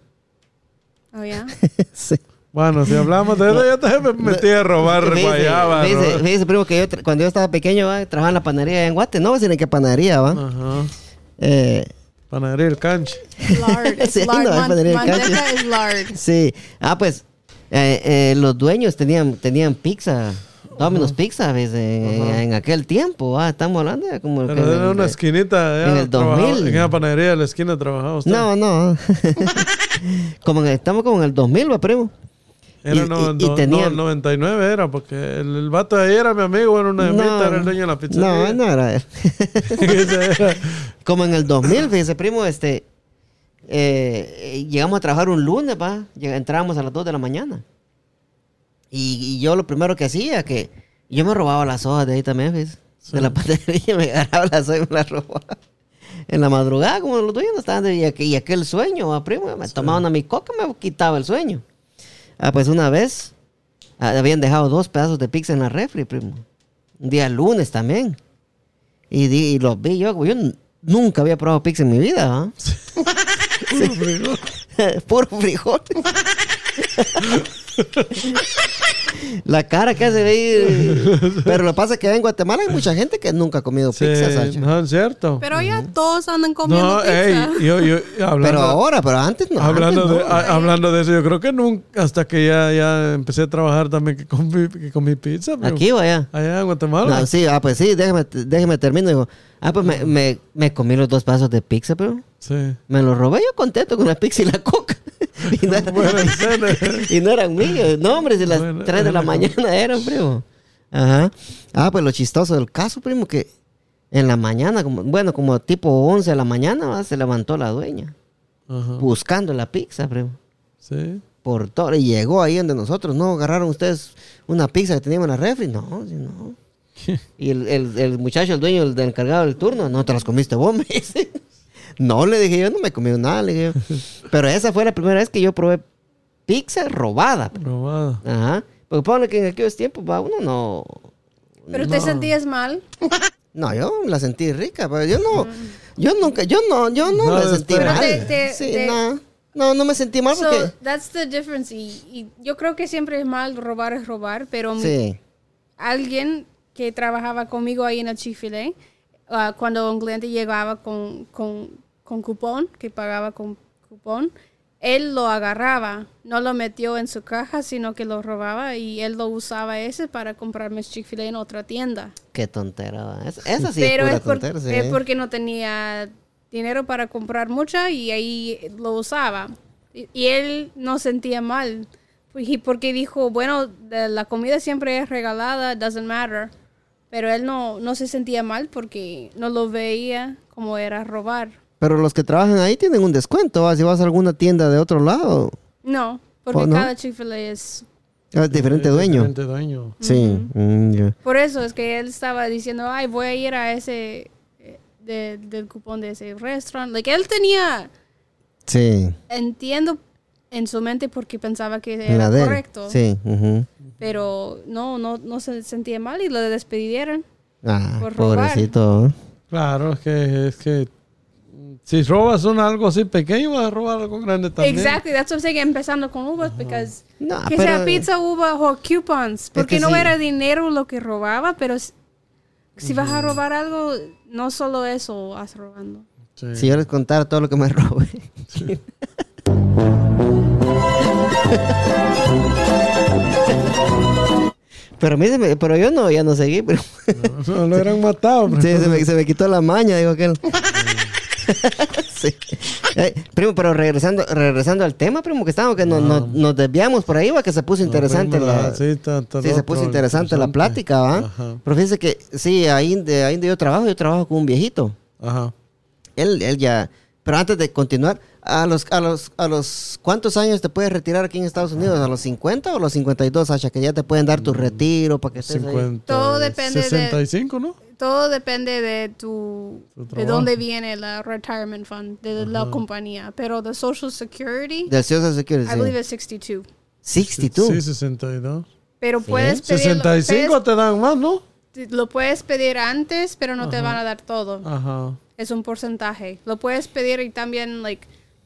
Oh, yeah. Sí. Bueno, si hablamos de eso, yo también me metí a robar guayaba. Me dice, primo, que yo cuando yo estaba pequeño, trabajaba en la panadería en Guate. No, sino que panadería, ¿va? Ajá. Panadería El Canche. Sí, no, panadería El Canche. Sí. Ah, pues, los dueños tenían pizza. Domino's Pizza, ¿ves? En aquel tiempo, estamos hablando de como... Pero que era una esquinita. En el 2000. En la panadería de la esquina trabajaba usted. No. Estamos como en el 2000, va, primo. Era tenían... 99 era, porque el vato de ahí era mi amigo, era una emita, era el dueño de la pizzería. No, no era él. Como en el 2000, fíjese, primo, llegamos a trabajar un lunes, ¿va? Entrábamos a las 2 de la mañana. Y yo lo primero que hacía, que yo me robaba las hojas de ahí también, ¿ves? Sí. De la panadería, me agarraba las hojas y me las robaba. En la madrugada, como los tuyos no estaban, y aquel sueño, ¿va, primo? Me tomaba una mi coca, me quitaba el sueño. Ah, pues una vez habían dejado 2 pedazos de pizza en la refri, primo. Un día lunes también. Y los vi yo, nunca había probado pizza en mi vida, ¿eh? Puro frijol. Puro frijol. La cara que hace ahí. Pero lo que pasa es que en Guatemala hay mucha gente que nunca ha comido pizza, Sacha. No, es cierto. Pero ya todos andan comiendo pizza. Pero ahora, pero antes no. Hablando de eso, yo creo que nunca, hasta que ya empecé a trabajar también, que comí pizza. Pero aquí o allá. Allá en Guatemala. No, sí, pues sí, déjeme termino. Digo, pues me comí los 2 pasos de pizza, pero sí. Me los robé yo contento con la pizza y la coca. Y no, y no eran míos. No, hombre, si las 3 de la mañana eran, primo. Ajá. Pues lo chistoso del caso, primo, que en la mañana, como tipo 11 de la mañana, se levantó la dueña. Ajá. Buscando la pizza, primo. Sí. Por todo. Y llegó ahí donde nosotros. ¿No agarraron ustedes una pizza que teníamos en la refri? No, si no. Y el muchacho, el dueño, el encargado del turno, no te las comiste vos, me dice. No, le dije yo, no me he comido nada, le dije yo. Pero esa fue la primera vez que yo probé pizza robada. Robada. Ajá. Porque ponle que en aquellos tiempos, uno no... ¿Pero te sentías mal? No, yo la sentí rica, pero yo no... Yo no la sentí mal. No me sentí mal porque... So, that's the difference. Y yo creo que siempre es mal, robar es robar, pero... Sí. Alguien que trabajaba conmigo ahí en el Chick-fil-A, cuando un cliente llegaba con cupón, que pagaba con cupón, él lo agarraba, no lo metió en su caja, sino que lo robaba y él lo usaba ese para comprar mis Chick-fil-A en otra tienda. Qué tontera. Esa sí. Pero es porque no tenía dinero para comprar mucha y ahí lo usaba. Y él no sentía mal. Y porque dijo, bueno, la comida siempre es regalada, doesn't matter. Pero él no se sentía mal porque no lo veía como era robar. Pero los que trabajan ahí tienen un descuento, ¿va? Si vas a alguna tienda de otro lado. No, porque cada Chick-fil-A es... diferente dueño. Diferente dueño. Sí. Yeah. Por eso es que él estaba diciendo, voy a ir a ese... Del cupón de ese restaurante. Él tenía... Sí. Entiendo en su mente porque pensaba que era correcto. Sí, pero no se sentía mal y lo despidieron. Por robar. Pobrecito. Claro, es que si robas algo así pequeño, vas a robar algo grande también. Exactly, that's what I'm saying, empezando con uvas, because sea pizza, uva o coupons, porque no era dinero lo que robaba, pero si vas a robar algo, no solo eso vas robando. Sí. Si yo les contara todo lo que me robé. Sí. Pero yo ya no seguí. Pero... No, lo hubieran matado. Primo. Sí, se me quitó la maña, digo aquel. Sí. Primo, pero regresando al tema, primo, que estábamos, que nos desviamos por ahí, va, que se puso interesante. Se puso interesante la plática, va. Pero fíjense que, sí, ahí donde yo trabajo con un viejito. Ajá. Él ya... Pero antes de continuar, ¿a los cuántos años te puedes retirar aquí en Estados Unidos? ¿A los 50 o los 52, Sacha? Que ya te pueden dar tu retiro para que estés 50, ahí. Todo depende 65, ¿no? Todo depende de de dónde viene la retirement fund, de la compañía. Pero de Social Security... De Social Security, I believe it's 62. 62. Sí, 62. Pero puedes pedir... 65 te dan más, ¿no? Lo puedes pedir antes, pero no te van a dar todo. Ajá. Es un porcentaje. Lo puedes pedir y también,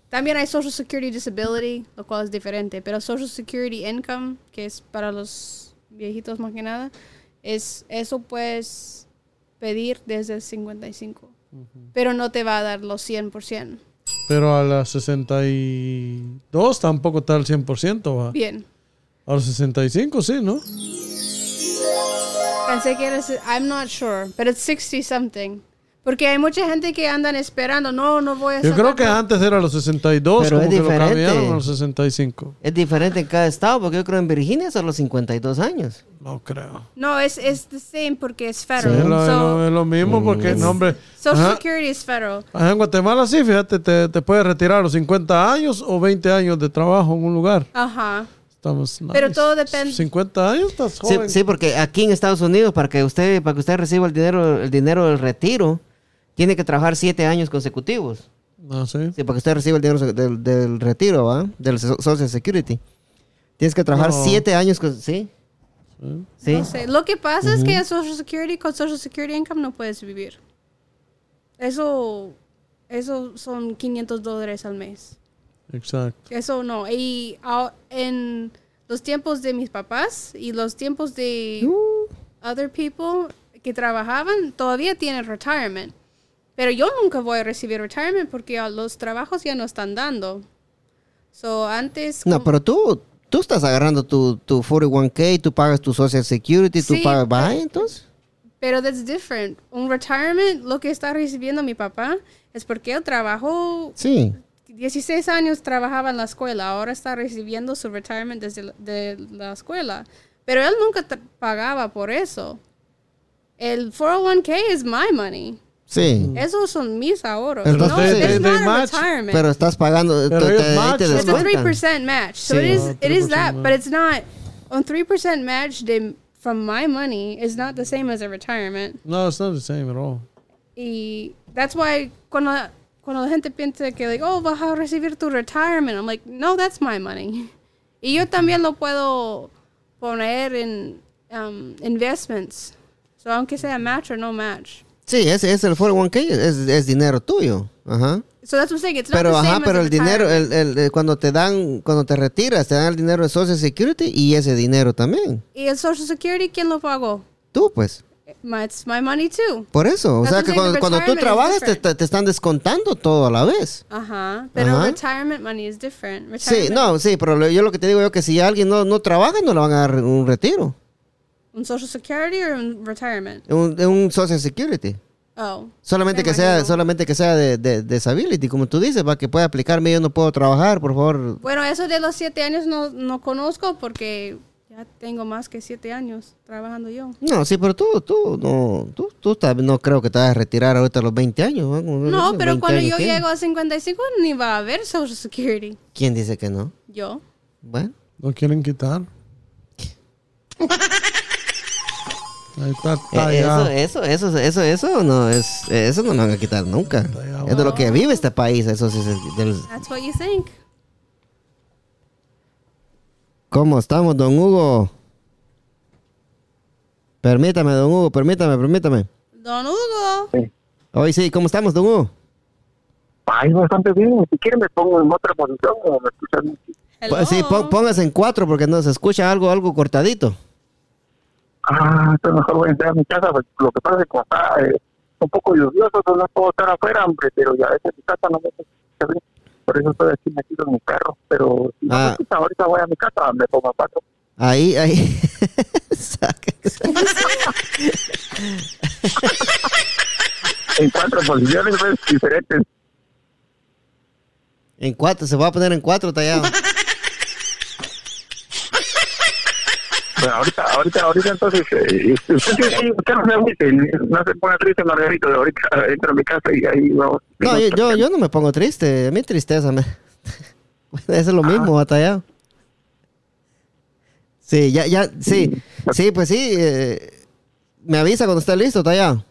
también hay Social Security Disability, lo cual es diferente. Pero Social Security Income, que es para los viejitos más que nada, eso puedes pedir desde el 55. Pero no te va a dar los 100%. Pero a las 62 tampoco está al 100%, ¿va? Bien. A los 65 sí, ¿no? Pensé que era... I'm not sure, but it's 60 something. Porque hay mucha gente que andan esperando, no voy a sacar. Yo creo que antes era los 62, pero como es diferente. Que lo cambiaron a los 65. Es diferente en cada estado, porque yo creo en Virginia son los 52 años. No creo. No, es the same porque es federal. Sí, es lo mismo porque el nombre... Social Security es federal. En Guatemala sí, fíjate, te puedes retirar a los 50 años o 20 años de trabajo en un lugar. Ajá. Estamos, pero nice. Todo depende. 50 años estás joven. Sí, porque aquí en Estados Unidos, para que usted reciba el dinero del retiro... Tiene que trabajar 7 años consecutivos. Ah, sí. Sí, para que usted reciba el dinero del retiro, ¿va? Del Social Security. Tienes que trabajar 7 años. ¿Sí? Sí. No sé. Lo que pasa es que con Social Security Income no puedes vivir. Eso son $500 al mes. Exacto. Eso no. Y en los tiempos de mis papás y los tiempos de other people que trabajaban, todavía tienen retirement. Pero yo nunca voy a recibir retirement porque los trabajos ya no están dando. So, antes... No, pero tú estás agarrando tu 41K, tú pagas tu Social Security, sí, tú pagas... ¿Vaya, entonces? Pero that's different. Un retirement, lo que está recibiendo mi papá es porque él trabajó... Sí. 16 años trabajaba en la escuela. Ahora está recibiendo su retirement desde de la escuela. Pero él nunca pagaba por eso. El 401K es my money. Sí. Esos son mis ahorros. Entonces, no, it's not a match, retirement. Pero estás pagando. It's a 3% match. So sí. it is that, match. But it's not. On 3% match from my money is not the same as a retirement. No, it's not the same at all. Y that's why cuando la gente piensa que like, oh, vas a recibir tu retirement, I'm like, no, that's my money. Y yo también lo puedo poner en investments. So aunque sea match or no match. Sí, es el 401k, es dinero tuyo. Ajá. So that's what I'm saying, it's not the same pero el dinero, cuando te retiras, te dan el dinero de Social Security y ese dinero también. ¿Y el Social Security quién lo pagó? Tú, pues. It's my money too. Por eso, o sea que cuando tú trabajas te están descontando todo a la vez. Ajá, pero retirement money is different. Retirement. Sí, no, sí, pero yo lo que te digo es que si alguien no trabaja, no le van a dar un retiro. ¿Un Social Security o un retirement? Un Social Security. Oh. Solamente que sea de disability, como tú dices, para que pueda aplicarme. Yo no puedo trabajar, por favor. Bueno, eso de los 7 años no conozco porque ya tengo más que 7 años trabajando yo. No, sí, pero no creo que te vas a retirar ahorita a los 20 años. No, pero cuando yo llego a 55 ni va a haber Social Security. ¿Quién dice que no? Yo. Bueno. ¿Lo quieren quitar? Ahí está eso no es, eso no lo van a quitar nunca. Es de lo que vive este país. Eso sí es That's what you think. ¿Cómo estamos, don Hugo? Permítame, don Hugo, permítame. Don Hugo. Sí. Hoy sí, ¿cómo estamos, don Hugo? Ay, bastante bien. Si quieren me pongo en otra posición o me escuchan. Hello. Sí, póngase en 4 porque no se escucha algo cortadito. Esto mejor voy a entrar a mi casa, pues, lo que pasa es que está un poco lluvioso, no puedo estar afuera, hombre, pero ya a veces mi casa no me escucha bien, por eso estoy aquí metido en mi carro, pero si no me escucha, ahorita voy a mi casa, me pongo a pato. Ahí. En 4 posiciones diferentes. En 4, se va a poner en 4 tallado. Bueno, ahorita entonces, no se ponga triste, Margarito, ahorita entro a mi casa y ahí vamos. No, yo no me pongo triste, a mí tristeza me... Eso es lo mismo, batallado. Sí, sí, pues sí, me avisa cuando esté listo, tallado.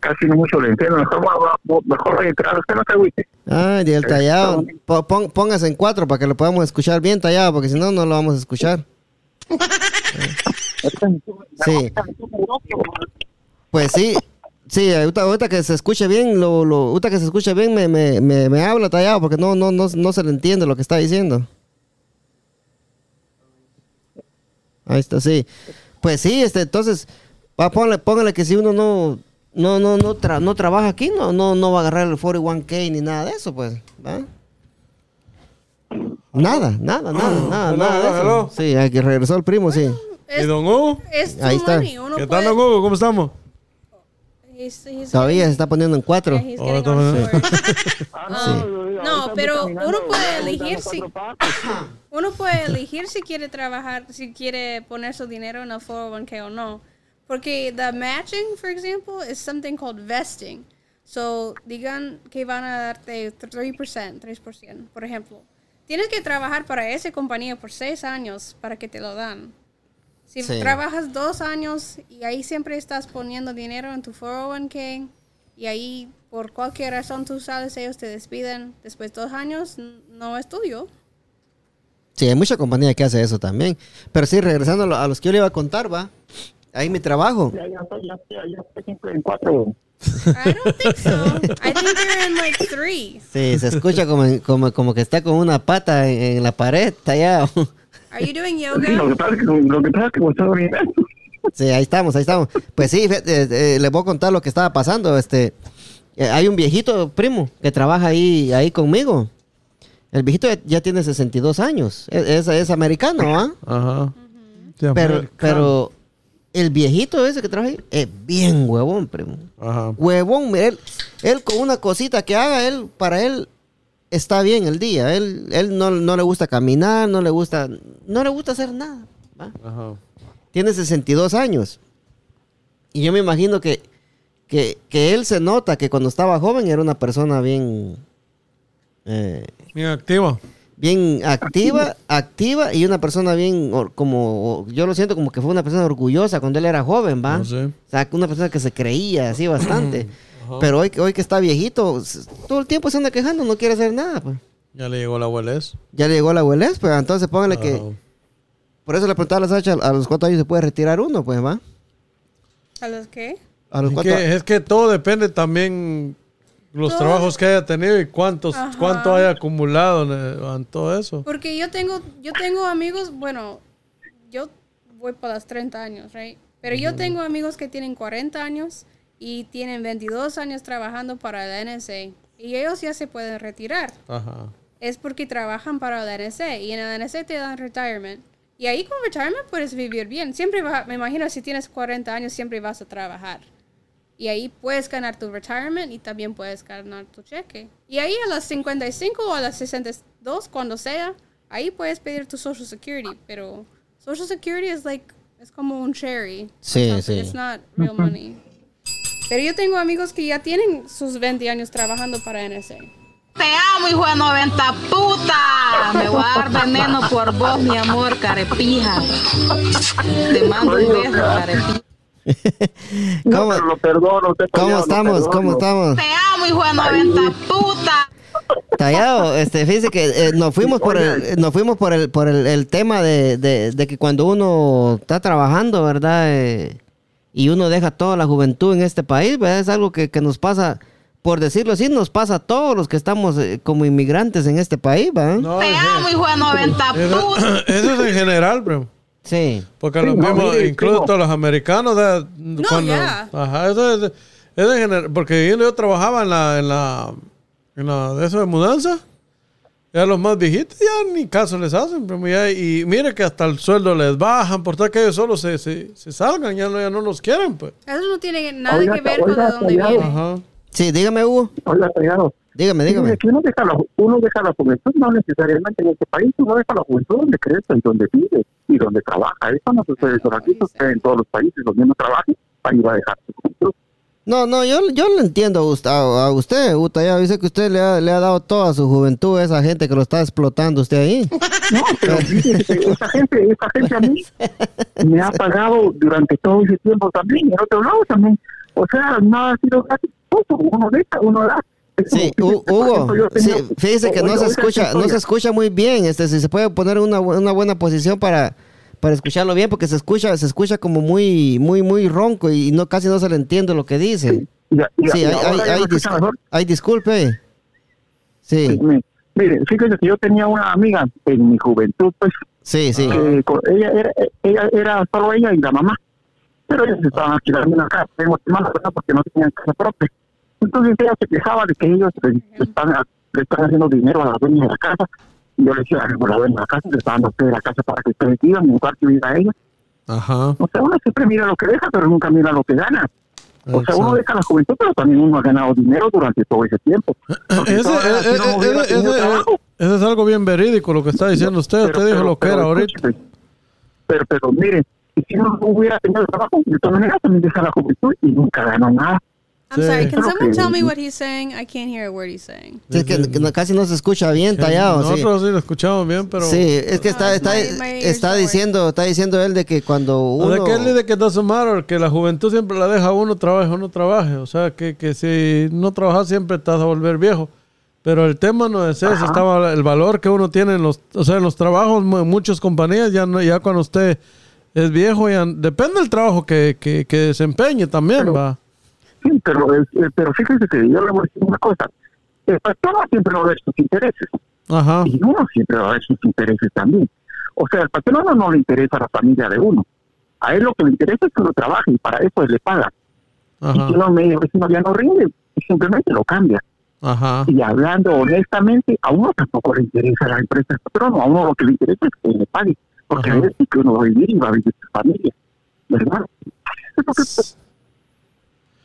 Casi no mucho le entiendo, mejor voy a entrar, usted no se agüite. Y el tallado, póngase en 4 para que lo podamos escuchar bien, tallado, porque si no, no lo vamos a escuchar. Sí. Pues sí, ahorita que se escuche bien, ahorita que se escuche bien me habla, tallado, porque no se le entiende lo que está diciendo. Ahí está, sí. Pues sí, entonces, póngale que si uno no trabaja aquí, no va a agarrar el 41K ni nada de eso, pues, ¿va? Nada de eso. Hello. Sí, aquí regresó el primo, bueno, sí. ¿Y don Hugo? Ahí está. ¿Qué tal, don Hugo? ¿Cómo estamos? Todavía se está poniendo en 4. No, pero uno puede elegir si quiere trabajar, si quiere poner su dinero en el 401k o no. Porque the matching, for example, is something called vesting. So, digan que van a darte 3%, por ejemplo. Tienes que trabajar para esa compañía por 6 años para que te lo dan. Si trabajas 2 años y ahí siempre estás poniendo dinero en tu 401k y ahí por cualquier razón tú sales, ellos te despiden, después de 2 años no es tuyo. Sí, hay mucha compañía que hace eso también. Pero sí, regresando a los que yo le iba a contar, va. Ahí mi trabajo. Ya estoy siempre en 4. I don't think so. I think they're in like 3. Sí, se escucha como que está con una pata en la pared, tallado. Are you doing yoga? Lo que pasa es que me estaba mirando. Sí, ahí estamos. Pues sí, les voy a contar lo que estaba pasando. Hay un viejito, primo, que trabaja ahí conmigo. El viejito ya tiene 62 años. Es americano, ¿ah? Ajá. Pero el viejito ese que trabaja ahí es bien huevón, primo. Ajá. Huevón, mira, él con una cosita que haga, para él está bien el día. Él no le gusta caminar, no le gusta hacer nada. Ajá. Tiene 62 años. Y yo me imagino que él se nota que cuando estaba joven era una persona bien... Bien activa y una persona bien, como yo lo siento, como que fue una persona orgullosa cuando él era joven, ¿va? No sé. O sea, una persona que se creía así bastante. Ajá. Pero hoy que está viejito, todo el tiempo se anda quejando, no quiere hacer nada, pues. Ya le llegó la abuelez. Pues entonces pónganle que... Por eso le preguntaba a la Sacha, a los 4 años se puede retirar uno, pues, ¿va? ¿A los qué? A los 4 años. Es que todo depende también... Los trabajos que haya tenido y cuánto haya acumulado en todo eso. Porque yo tengo amigos, bueno, yo voy para los 30 años, right? Pero yo tengo amigos que tienen 40 años y tienen 22 años trabajando para la NSA. Y ellos ya se pueden retirar. Ajá. Es porque trabajan para la NSA y en la NSA te dan retirement. Y ahí con retirement puedes vivir bien. Siempre me imagino si tienes 40 años siempre vas a trabajar. Y ahí puedes ganar tu retirement y también puedes ganar tu cheque. Y ahí a las 55 o a las 62, cuando sea, ahí puedes pedir tu Social Security. Pero Social Security es como un cherry. Sí, sí. It's not real money. Pero yo tengo amigos que ya tienen sus 20 años trabajando para NSA. Te amo, hijo de 90 puta. Me voy a dar veneno por vos, mi amor, carepija. Te mando un beso, carepija. ¿Cómo? No, perdono, ¿Cómo estamos? Te amo, hijo de 90 puta. Tallado, fíjese que nos fuimos por el tema de que cuando uno está trabajando, ¿verdad? Y uno deja toda la juventud en este país, ¿verdad? Es algo que nos pasa, por decirlo así, nos pasa a todos los que estamos como inmigrantes en este país, ¿verdad? No, te amo, hijo de 90 puta. Eso es en general, bro. Sí. Porque los mismos, incluso todos los americanos, eso es general, porque yo trabajaba en la de eso de mudanza, ya los más viejitos ya ni caso les hacen, pero ya, y mire que hasta el sueldo les bajan, por tal que ellos solo se salgan, ya no los quieren, pues. Eso no tiene nada que ver con de dónde viene. Ajá. Sí, dígame, Hugo. Hola, Tallado. Dígame. Que uno deja la juventud, no necesariamente en este país, uno deja la juventud donde crece, donde vive y donde trabaja. Eso no sucede solo aquí, sucede en todos los países donde uno trabaja, ahí va a dejar su juventud. No, yo lo entiendo a usted, Utaya. Dice que usted le ha dado toda su juventud a esa gente que lo está explotando usted ahí. No, pero esa gente a mí me ha pagado durante todo ese tiempo también, en otro lado también. O sea, no ha sido gratis, uno deja, uno da. Sí, Hugo, fíjese que no se escucha muy bien, si se puede poner una buena posición para escucharlo bien, porque se escucha como muy muy muy ronco y no casi no se le entiende lo que dice. Sí, hay disculpe. Sí. Mire, fíjese que yo tenía una amiga en mi juventud, pues. Sí. Ella era solo ella y la mamá. Pero ellos estaban quedando en la casa, en Guatemala, porque no tenían casa propia. Entonces ella se quejaba de que ellos le están haciendo dinero a las dueñas de la casa. Y yo le decía, bueno, la dueña de la casa, le están dando a ustedes la casa para que ustedes vivan, en lugar que viva ella. Ajá. O sea, uno siempre mira lo que deja, pero nunca mira lo que gana. O sea, uno deja la juventud, pero también uno ha ganado dinero durante todo ese tiempo. Eso es algo bien verídico lo que está diciendo usted. Usted dijo lo que era ahorita. Pero miren, si no hubiera tenido trabajo, de todas maneras también deja la juventud y nunca ganó nada. I'm sorry, can someone tell me what he's saying? I can't hear a word he's saying. Sí, es que casi no se escucha bien, tallado. Nosotros sí lo escuchamos bien, pero... Sí, es que está diciendo él de que cuando uno... O sea, que él dice que doesn't matter, que la juventud siempre la deja uno trabaje. O sea, que si no trabajas siempre estás a volver viejo. Pero el tema no es eso, estaba el valor que uno tiene en los trabajos, en muchas compañías, ya cuando usted es viejo, ya depende del trabajo que desempeñe también, pero, va. Sí, pero fíjese que yo le voy a decir una cosa. El pastor siempre va a ver sus intereses. Ajá. Y uno siempre va a ver sus intereses también. O sea, el pastor no le interesa a la familia de uno. A él lo que le interesa es que uno trabaje y para eso él le paga. Ajá. Y que uno medio vecino ya no rinde y simplemente lo cambia. Ajá. Y hablando honestamente, a uno tampoco le interesa la empresa del patrón. A uno lo que le interesa es que le pague. Porque a veces que uno va a vivir y va a vivir su familia. ¿Verdad?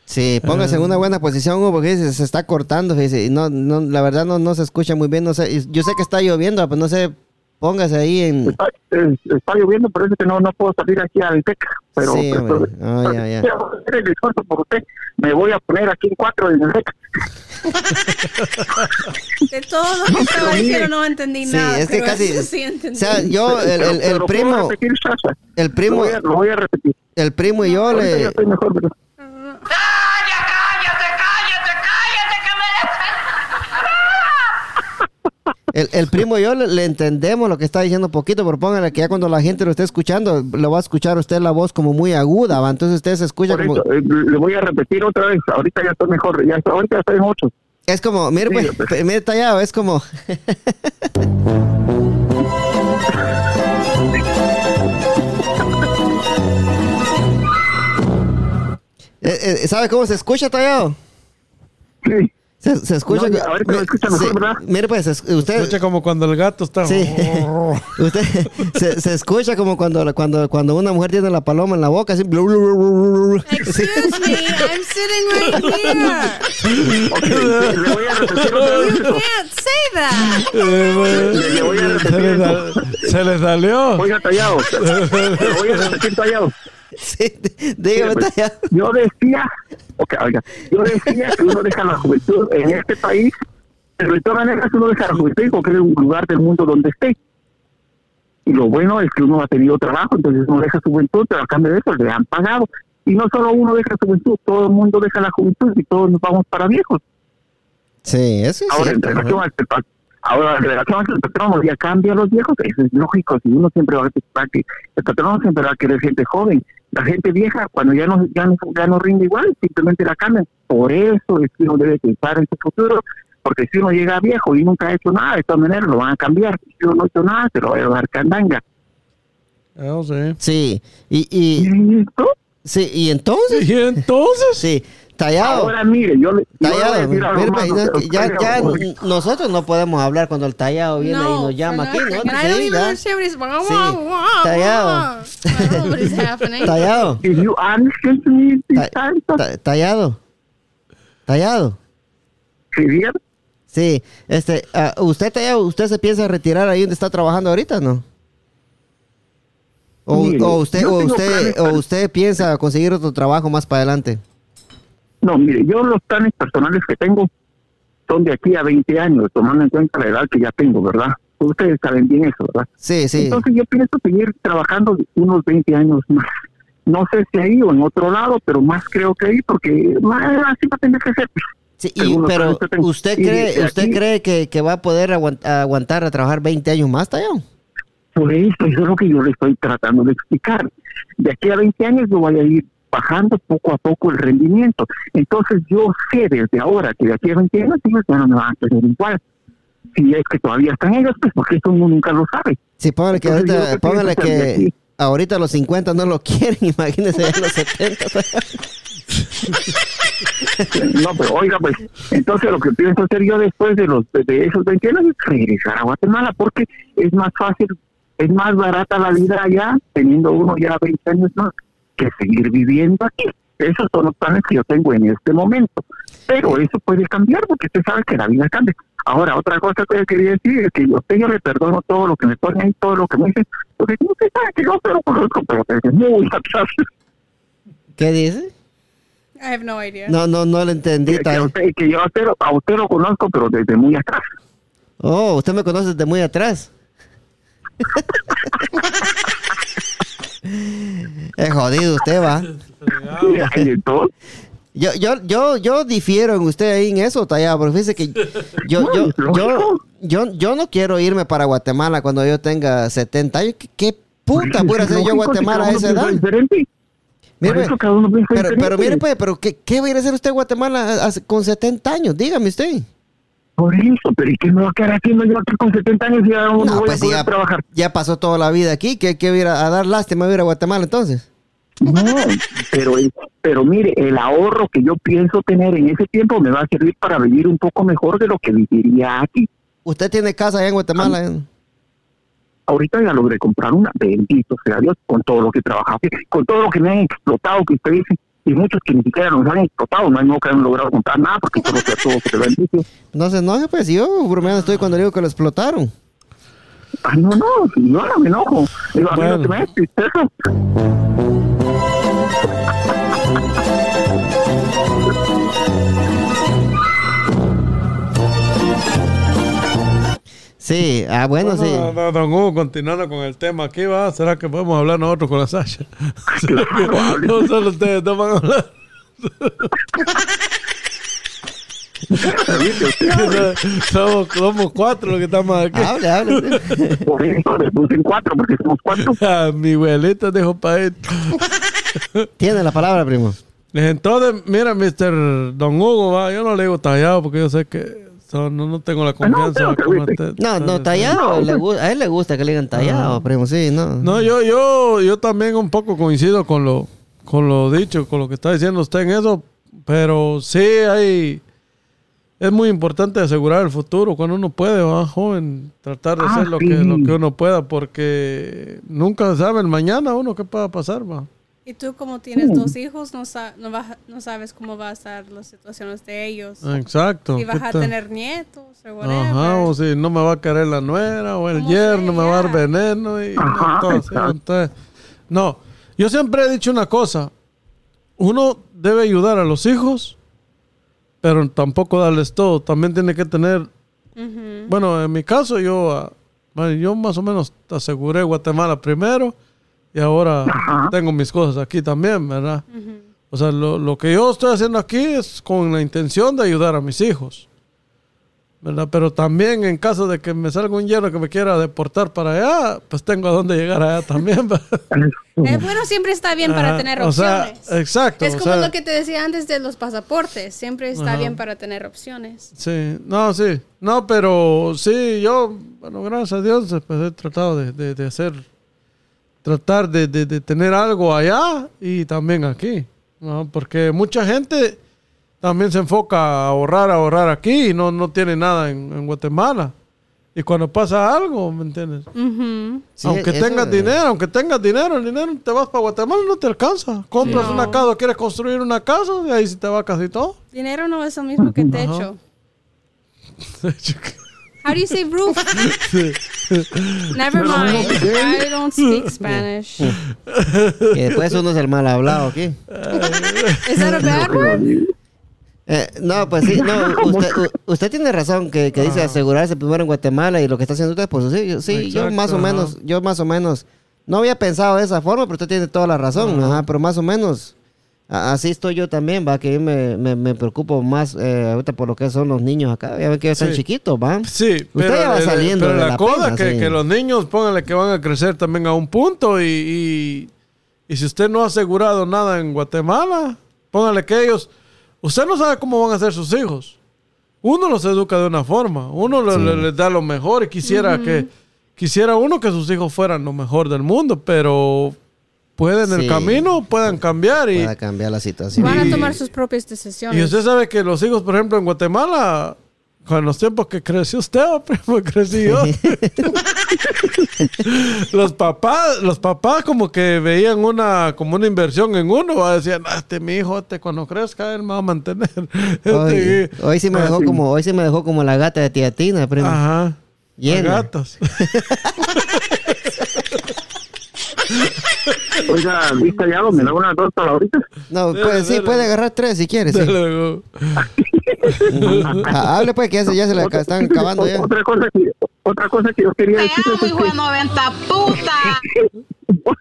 Sí, póngase en una buena posición, Hugo, porque se está cortando, dice, no, la verdad no se escucha muy bien, no sé, yo sé que está lloviendo, pero no sé, póngase ahí en... Está lloviendo, por eso que no puedo salir aquí al TEC, pero... Sí, ya. Me voy a poner aquí en 4 en el TEC. De todo lo que estaba diciendo no entendí nada. Sí, es que casi... Sí, o sea, yo, el primo... El primo... Lo voy a repetir. El primo y yo le... Estoy mejor, pero... El primo y yo le entendemos lo que está diciendo poquito, pero póngale que ya cuando la gente lo esté escuchando, lo va a escuchar usted la voz como muy aguda, ¿va? Entonces usted se escucha por como... Eso, le voy a repetir otra vez, ahorita ya estoy mejor, ahorita ya estoy en 8. Es como, mire, sí, pues, mire tallado, es como... ¿Sabe cómo se escucha, tallado? Sí. Se escucha... No, a ver, me escucha mejor, sí, ¿verdad? Mire, pues, usted... Se escucha como cuando el gato está... Sí. Usted se escucha como cuando una mujer tiene la paloma en la boca, así... Excuse me, I'm sitting right here. Okay, le voy a repetir otra vez. You can't say that. Le voy a repetir. Se les salió. Oiga, tallado. Le voy a repetir, tallado. Sí, dígame, pues, tallado. Yo decía que uno deja la juventud en este país, pero de todas maneras uno deja la juventud en cualquier lugar del mundo donde esté. Y lo bueno es que uno ha tenido trabajo, entonces uno deja su juventud, pero a cambio de eso le han pagado. Y no solo uno deja su juventud, todo el mundo deja la juventud y todos nos vamos para viejos. Sí, eso es cierto. Ahora, en relación al patrón, ya cambia a los viejos, eso es lógico, si uno siempre va a participar, el patrón siempre va a querer gente joven, la gente vieja, cuando ya no rinde igual, simplemente la cambian. Por eso es que uno debe pensar en su futuro, porque si uno llega viejo y nunca ha hecho nada, de todas maneras lo van a cambiar, si uno no ha hecho nada, se lo va a dar candanga. Sí, ¿Y entonces? Sí. Tallado. Ahora mire, ya nosotros no podemos hablar cuando el tallado viene y nos llama aquí, ¿no? Tallado. Tallado. ¿Sí, bien? Sí, usted, tallado, ¿usted se piensa retirar ahí donde está trabajando ahorita, no? ¿O usted piensa conseguir otro trabajo más para adelante? No, mire, yo los planes personales que tengo son de aquí a 20 años, tomando en cuenta la edad que ya tengo, ¿verdad? Ustedes saben bien eso, ¿verdad? Sí, sí. Entonces yo pienso seguir trabajando unos 20 años más. No sé si ahí o en otro lado, pero más creo que ahí, porque más así va a tener que ser. Sí, pero ¿usted cree que va a poder aguantar a trabajar 20 años más, Tallón? Por eso es lo que yo le estoy tratando de explicar. De aquí a 20 años yo voy a ir bajando poco a poco el rendimiento. Entonces yo sé desde ahora que de aquí a 20 años ellos ya no me van a tener igual. Si es que todavía están ellos, pues porque eso uno nunca lo sabe. Sí, póngale que ahorita los 50 no lo quieren, imagínese ya los 70. No, pero oiga, pues entonces lo que pienso hacer yo después de esos 20 años es regresar a Guatemala, porque es más fácil, es más barata la vida allá, teniendo uno ya 20 años más, que seguir viviendo aquí. Esos son los planes que yo tengo en este momento. Pero eso puede cambiar, porque usted sabe que la vida cambia. Ahora, otra cosa que quería decir es que yo le perdono todo lo que me ponen ahí, todo lo que me dicen, porque usted sabe que yo se lo conozco, pero es muy atrás. ¿Qué dice? I have no idea. No lo entendí. Que yo a usted lo conozco, pero desde muy atrás. Oh, usted me conoce desde muy atrás. Es jodido usted, va. Yo difiero en usted ahí en eso, Tallado, porque fíjese que yo no quiero irme para Guatemala cuando yo tenga 70 años. ¿Qué puta pudiera hacer yo en Guatemala a esa edad? Mire, pero mire pues, pero ¿qué va a ir a hacer usted a Guatemala con 70 años? Dígame usted. Por eso, pero ¿y qué me va a quedar haciendo yo aquí con 70 años y ya no voy a poder trabajar? Ya pasó toda la vida aquí, ¿qué va a ir a dar lástima ir a Guatemala entonces? No, pero mire, el ahorro que yo pienso tener en ese tiempo me va a servir para vivir un poco mejor de lo que viviría aquí. ¿Usted tiene casa allá en Guatemala? Ahorita ya logré comprar una, bendito sea Dios, con todo lo que trabajé, con todo lo que me han explotado, que usted dice, y muchos que ni siquiera nos han explotado, no han logrado comprar nada, porque todo lo que se lo han dicho. No se enoje, pues yo bromeando estoy cuando digo que lo explotaron. Ah, no, no me enojo. Digo, a mí no me es tristeza. Sí, bueno, sí. Don Hugo, continuando con el tema aquí, ¿va? ¿Será que podemos hablar nosotros con la Sasha? Claro, no solo ustedes no van a hablar. Somos cuatro los que estamos aquí. Hable. Por eso les puse en cuatro, porque somos cuatro. Ah, mi abuelita dejó para él. Tiene la palabra, primo. Entonces, mira, Mr. Don Hugo, ¿va? Yo no le digo Tallado porque yo sé que... No tengo la confianza. No, Tallado. A él le gusta que le digan Tallado, primo, sí, no. No, yo también un poco coincido con lo dicho, con lo que está diciendo usted en eso, pero sí es muy importante asegurar el futuro cuando uno puede, ¿va, joven? Tratar de hacer lo que uno pueda, porque nunca sabe el mañana uno qué pueda pasar, va. Y tú, como tienes dos hijos, no sabes cómo va a estar las situaciones de ellos. Exacto. Si vas a tener nietos o whatever. Ajá, o si no me va a querer la nuera o el yerno, me va a dar veneno. Y ajá, entonces, no, yo siempre he dicho una cosa. Uno debe ayudar a los hijos, pero tampoco darles todo. También tiene que tener... Bueno, en mi caso, yo más o menos aseguré Guatemala primero. Y ahora tengo mis cosas aquí también, ¿verdad? O sea, lo que yo estoy haciendo aquí es con la intención de ayudar a mis hijos, ¿verdad? Pero también en caso de que me salga un yerno que me quiera deportar para allá, pues tengo a dónde llegar allá también. Bueno, siempre está bien para tener opciones. O sea, exacto. Es como lo que te decía antes de los pasaportes. Siempre está bien para tener opciones. Sí. No, pero sí, yo, bueno, gracias a Dios, pues he tratado de hacer... Tratar de tener algo allá y también aquí, ¿no? Porque mucha gente también se enfoca a ahorrar aquí y no tiene nada en Guatemala. Y cuando pasa algo, ¿me entiendes? Sí, aunque tengas dinero, el dinero te vas para Guatemala y no te alcanza. Compras una casa o quieres construir una casa y ahí se te va casi todo. Dinero no es lo mismo que techo. How do you say roof? Never mind. I don't speak Spanish. Que después uno es el mal hablado aquí. Is that a bad word? No, pues sí. No, usted tiene razón que dice asegurarse primero en Guatemala y lo que está haciendo usted, pues sí, yo más o menos no había pensado de esa forma, pero usted tiene toda la razón, pero más o menos así estoy yo también, va, que me preocupo más ahorita por lo que son los niños acá. Ya ven que están chiquitos, va. Sí, pero ya va saliendo pero la cosa pena, que los niños, pónganle que van a crecer también a un punto y si usted no ha asegurado nada en Guatemala, pónganle que ellos, usted no sabe cómo van a ser sus hijos. Uno los educa de una forma, uno les da lo mejor y quisiera uno que sus hijos fueran lo mejor del mundo, pero... el camino puedan cambiar y pueda cambiar la situación. Van a tomar sus propias decisiones. Y usted sabe que los hijos, por ejemplo, en Guatemala Con los tiempos que creció usted, o primo, crecí yo. Los papás como que veían como una inversión en uno, ¿va? Decían, mi hijo, cuando crezca, él me va a mantener. Hoy sí me dejó como la gata de tía Tina, primo. Ajá. Llena. Las gatas. Oiga, ¿viste ya me da una torta ahorita? No, pues sí, puede agarrar 3 si quieres. Sí. Hable pues, que ya se la están acabando ya. Otra cosa que yo quería decir es hijo de 90 puta.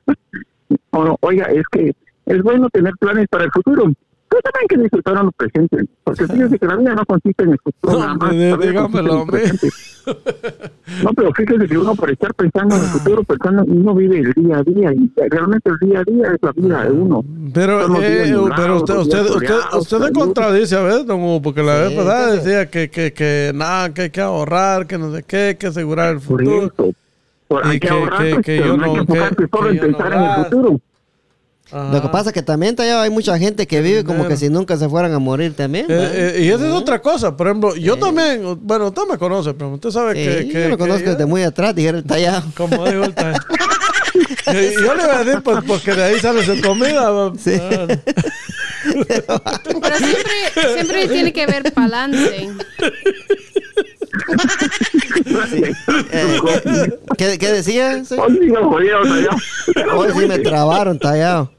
Bueno, oiga, es que es bueno tener planes para el futuro. Ustedes saben que disfrutaron los presentes, porque fíjense que la vida no consiste en el futuro, nada más. Dígamelo, hombre. No, pero fíjense que uno por estar pensando en el futuro, uno vive el día a día, y realmente el día a día es la vida de uno. Pero usted se contradice a veces, porque la vez pasada decía que nada, que hay que ahorrar, que no sé qué, hay que asegurar el futuro. Hay que ahorrar, pero no hay que enfocarse solo en pensar en el futuro. Ajá. Lo que pasa es que también hay mucha gente que vive como que si nunca se fueran a morir también. Y esa es otra cosa. Por ejemplo, yo también... Bueno, usted me conoce, pero usted sabe que yo me conozco desde muy atrás, dijera el tallado. Como dijo el tallado. Yo le voy a decir, porque de ahí sale su comida. Sí. Pero siempre tiene que ver pa'lante. Sí. ¿Qué decían? Sí. Hoy sí me trabaron, tallado. Sí.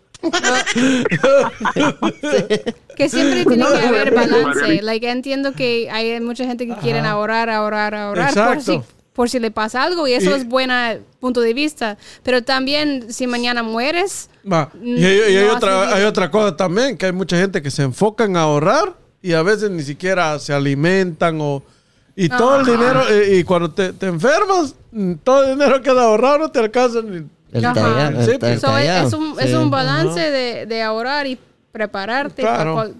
Que siempre tiene que haber balance. Entiendo que hay mucha gente que quieren ahorrar por si le pasa algo, y eso es buen punto de vista. Pero también, si mañana mueres... hay otra cosa también, que hay mucha gente que se enfoca en ahorrar y a veces ni siquiera se alimentan y todo el dinero, y cuando te enfermas, todo el dinero que has ahorrado no te alcanza ni... Es un balance de ahorrar y prepararte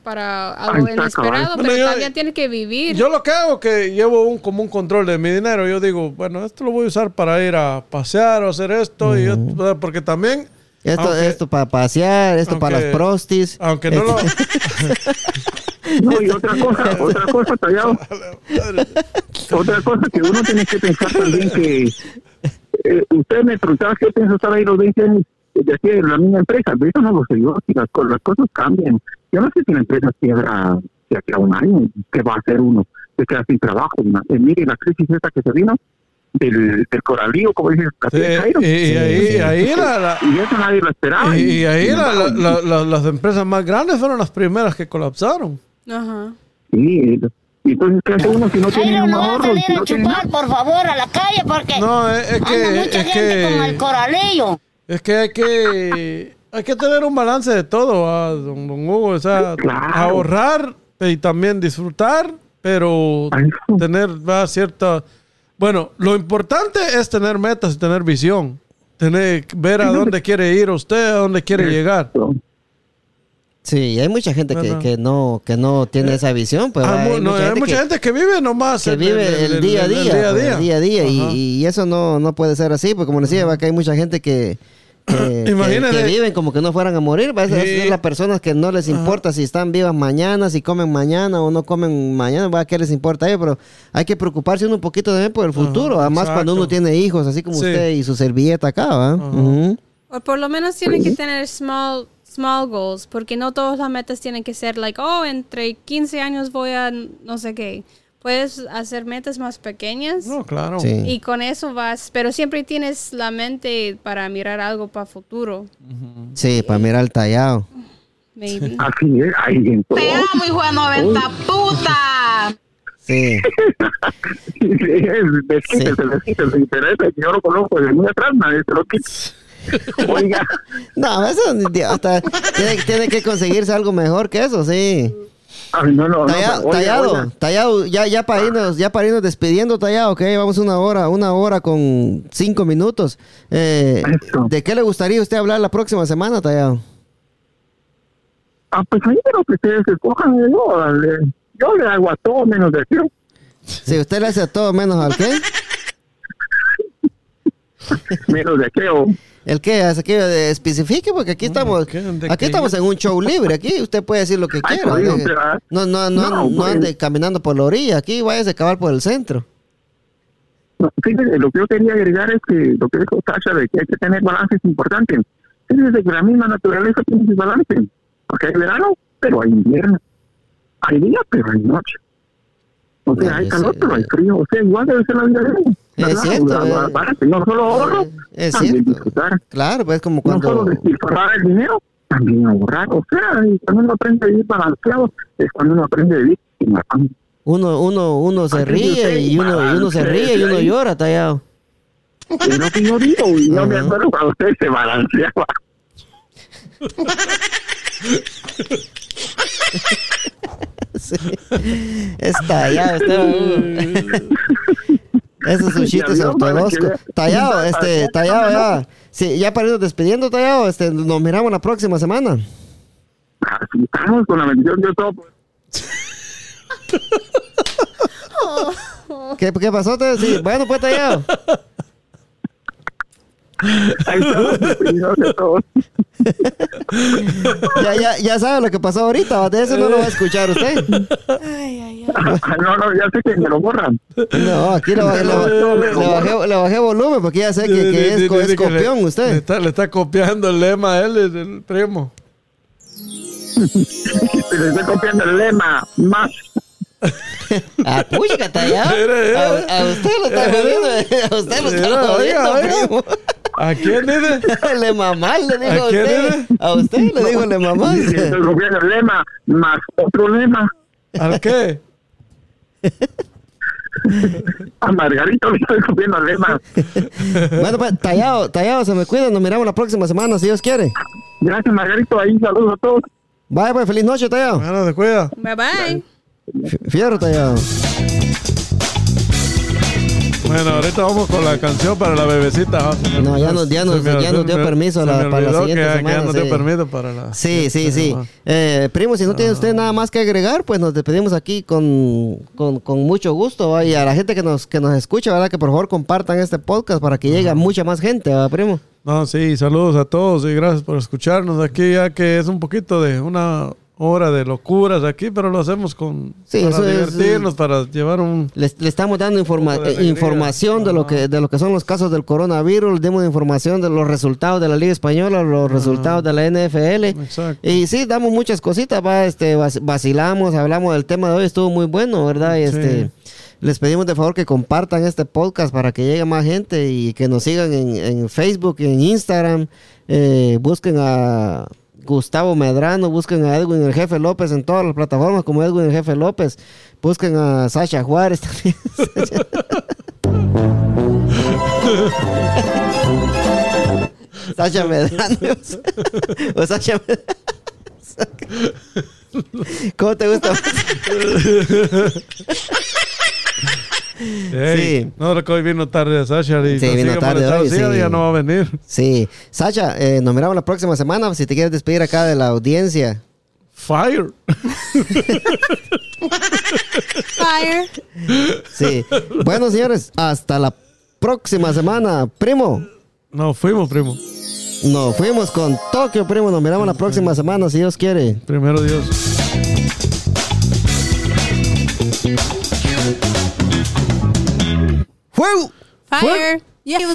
para algo inesperado, pero también tienes que vivir. Yo lo que hago es que llevo como un control de mi dinero. Yo digo, bueno, esto lo voy a usar para ir a pasear o hacer esto, y yo, porque también... Esto para pasear, para las prostis. Aunque no lo... No, y otra cosa, tallado. Otra cosa que uno tiene que pensar también que... usted me preguntaba que yo pienso estar ahí los 20 años de la misma empresa, pero eso no lo sé yo, si las cosas cambian. Yo no sé si la empresa quiebra de aquí a un año, ¿qué va a hacer uno? Se queda sin trabajo. Mire, la crisis esta que se vino del coralío, como dice Cairo. Y eso nadie lo esperaba. Y ahí las empresas más grandes fueron las primeras que colapsaron. Ajá. Sí, y entonces, ¿qué hace uno si no tiene un ahorro? No a chupar, por favor, a la calle, porque anda mucha gente con el coralillo. Es que hay que tener un balance de todo, don Hugo. O sea, ahorrar y también disfrutar, pero tener cierta... Bueno, lo importante es tener metas y tener visión. Ver a dónde quiere ir usted, a dónde quiere llegar. Sí, hay mucha gente que no tiene esa visión, pues. Hay mucha gente que vive nomás. Que vive el día a día. Y eso no puede ser así, porque como decía, que hay mucha gente que viven como que no fueran a morir. Esas son las personas que no les importa si están vivas mañana, si comen mañana o no comen mañana. ¿Qué les importa a ellos? Pero hay que preocuparse uno un poquito también por el futuro. Además, cuando uno tiene hijos, así como usted y su servilleta acá, ¿va? O por lo menos tienen que tener small goals, porque no todas las metas tienen que ser entre 15 años voy a no sé qué. Puedes hacer metas más pequeñas. No, claro. Sí. Y con eso vas, pero siempre tienes la mente para mirar algo para futuro. Sí, para mirar el tallado. Maybe. Así es, alguien. Te amo, hijo de 90 puta. Sí. Se les interesa, yo lo conozco desde muy atrás, maestro. Oiga. No, eso hasta tiene que conseguirse algo mejor que eso, sí. Ay, no, Tallado, ya para irnos despidiendo, Tallado, que llevamos una hora con 5 minutos. ¿De qué le gustaría usted hablar la próxima semana, Tallado? Pues ahí de lo que ustedes escojan, yo le hago a todo menos de acción. Si usted le hace a todo menos al qué. Menos de qué. El que hace que especifique, porque aquí estamos, aquí estamos en un show libre, aquí usted puede decir lo que quiera. No, no, no, no ande caminando por la orilla, aquí váyase a acabar por el centro. Fíjese, lo que yo quería agregar es que lo que dijo Sasha de que hay que tener balance es importante. Fíjese que la misma naturaleza tiene sus balances, porque hay verano, pero hay invierno, hay día, pero hay noche. O sea, hay calor, pero hay frío. O sea, igual debe ser la vida de uno. Es cierto. No solo ahorro, es también cierto. Disfrutar. Claro, pues como cuando... No solo despilfarrar el dinero, también ahorrar. O sea, cuando uno aprende a vivir balanceado, es cuando uno aprende a vivir sin afán. Uno se ríe y uno llora, tallado. Es lo que yo digo, y no me acuerdo cuando usted se balanceaba. Sí. Es tallado, esos suchitos ortodoxos. Tallado, tallado ya. Sí, ya para irnos despidiendo, tallado, nos miramos la próxima semana. Así estamos, con la bendición de todo. ¿Qué pasó? Sí, bueno, pues tallado. Ahí ya sabe lo que pasó ahorita, de eso no lo va a escuchar usted. No, ya sé que me lo borran. No, aquí le bajé volumen porque ya sé que es copión usted. Le está copiando el lema a él, el primo. Le está copiando el lema más. Ah, pucha, que tallado. A usted lo está jodiendo. A usted lo está jodiendo, primo. ¿A quién era? Le mamá, le dijo a usted. Era? A usted le dijo le mamá. El gobierno lema más otro lema. ¿Al qué? A Margarito le estoy copiando el lema. Bueno, pues, tallado, se me cuida. Nos miramos la próxima semana, si Dios quiere. Gracias, Margarito. Ahí saludos a todos. Bye, pues, feliz noche, tallado. Bueno, se cuida. Bye. Fierro, tallado. Bueno, ahorita vamos con la canción para la bebecita. No, ya nos dio permiso para la siguiente semana. Ya nos dio permiso para la... Sí. Primo, si no tiene usted nada más que agregar, pues nos despedimos aquí con mucho gusto, ¿va? Y a la gente que nos escucha, ¿verdad? Que por favor compartan este podcast para que llegue a mucha más gente, ¿verdad, primo? No, sí, saludos a todos y gracias por escucharnos aquí, ya que es un poquito de una... hora de locuras aquí, pero lo hacemos para divertirnos, para llevar un... Le estamos dando información de lo que son los casos del coronavirus, le damos información de los resultados de la Liga Española, los resultados de la NFL. Exacto. Y sí, damos muchas cositas, vacilamos, hablamos del tema de hoy, estuvo muy bueno, ¿verdad? Y les pedimos de favor que compartan este podcast para que llegue más gente y que nos sigan en Facebook, en Instagram, busquen a... Gustavo Medrano, busquen a Edwin el Jefe López en todas las plataformas como Edwin el Jefe López, busquen a Sasha Juárez también. Sasha Medrano o Sasha Medrano. ¿Cómo te gusta? Hey, sí. No, que hoy vino tarde Sasha y ya no va a venir. Sí, Sasha, nos miramos la próxima semana. Si te quieres despedir acá de la audiencia. Fire. Sí. Bueno, señores, hasta la próxima semana, primo. Nos fuimos con Tokio, primo. Nos miramos la próxima semana, si Dios quiere. Primero Dios. Whoa! Fire! Yeah.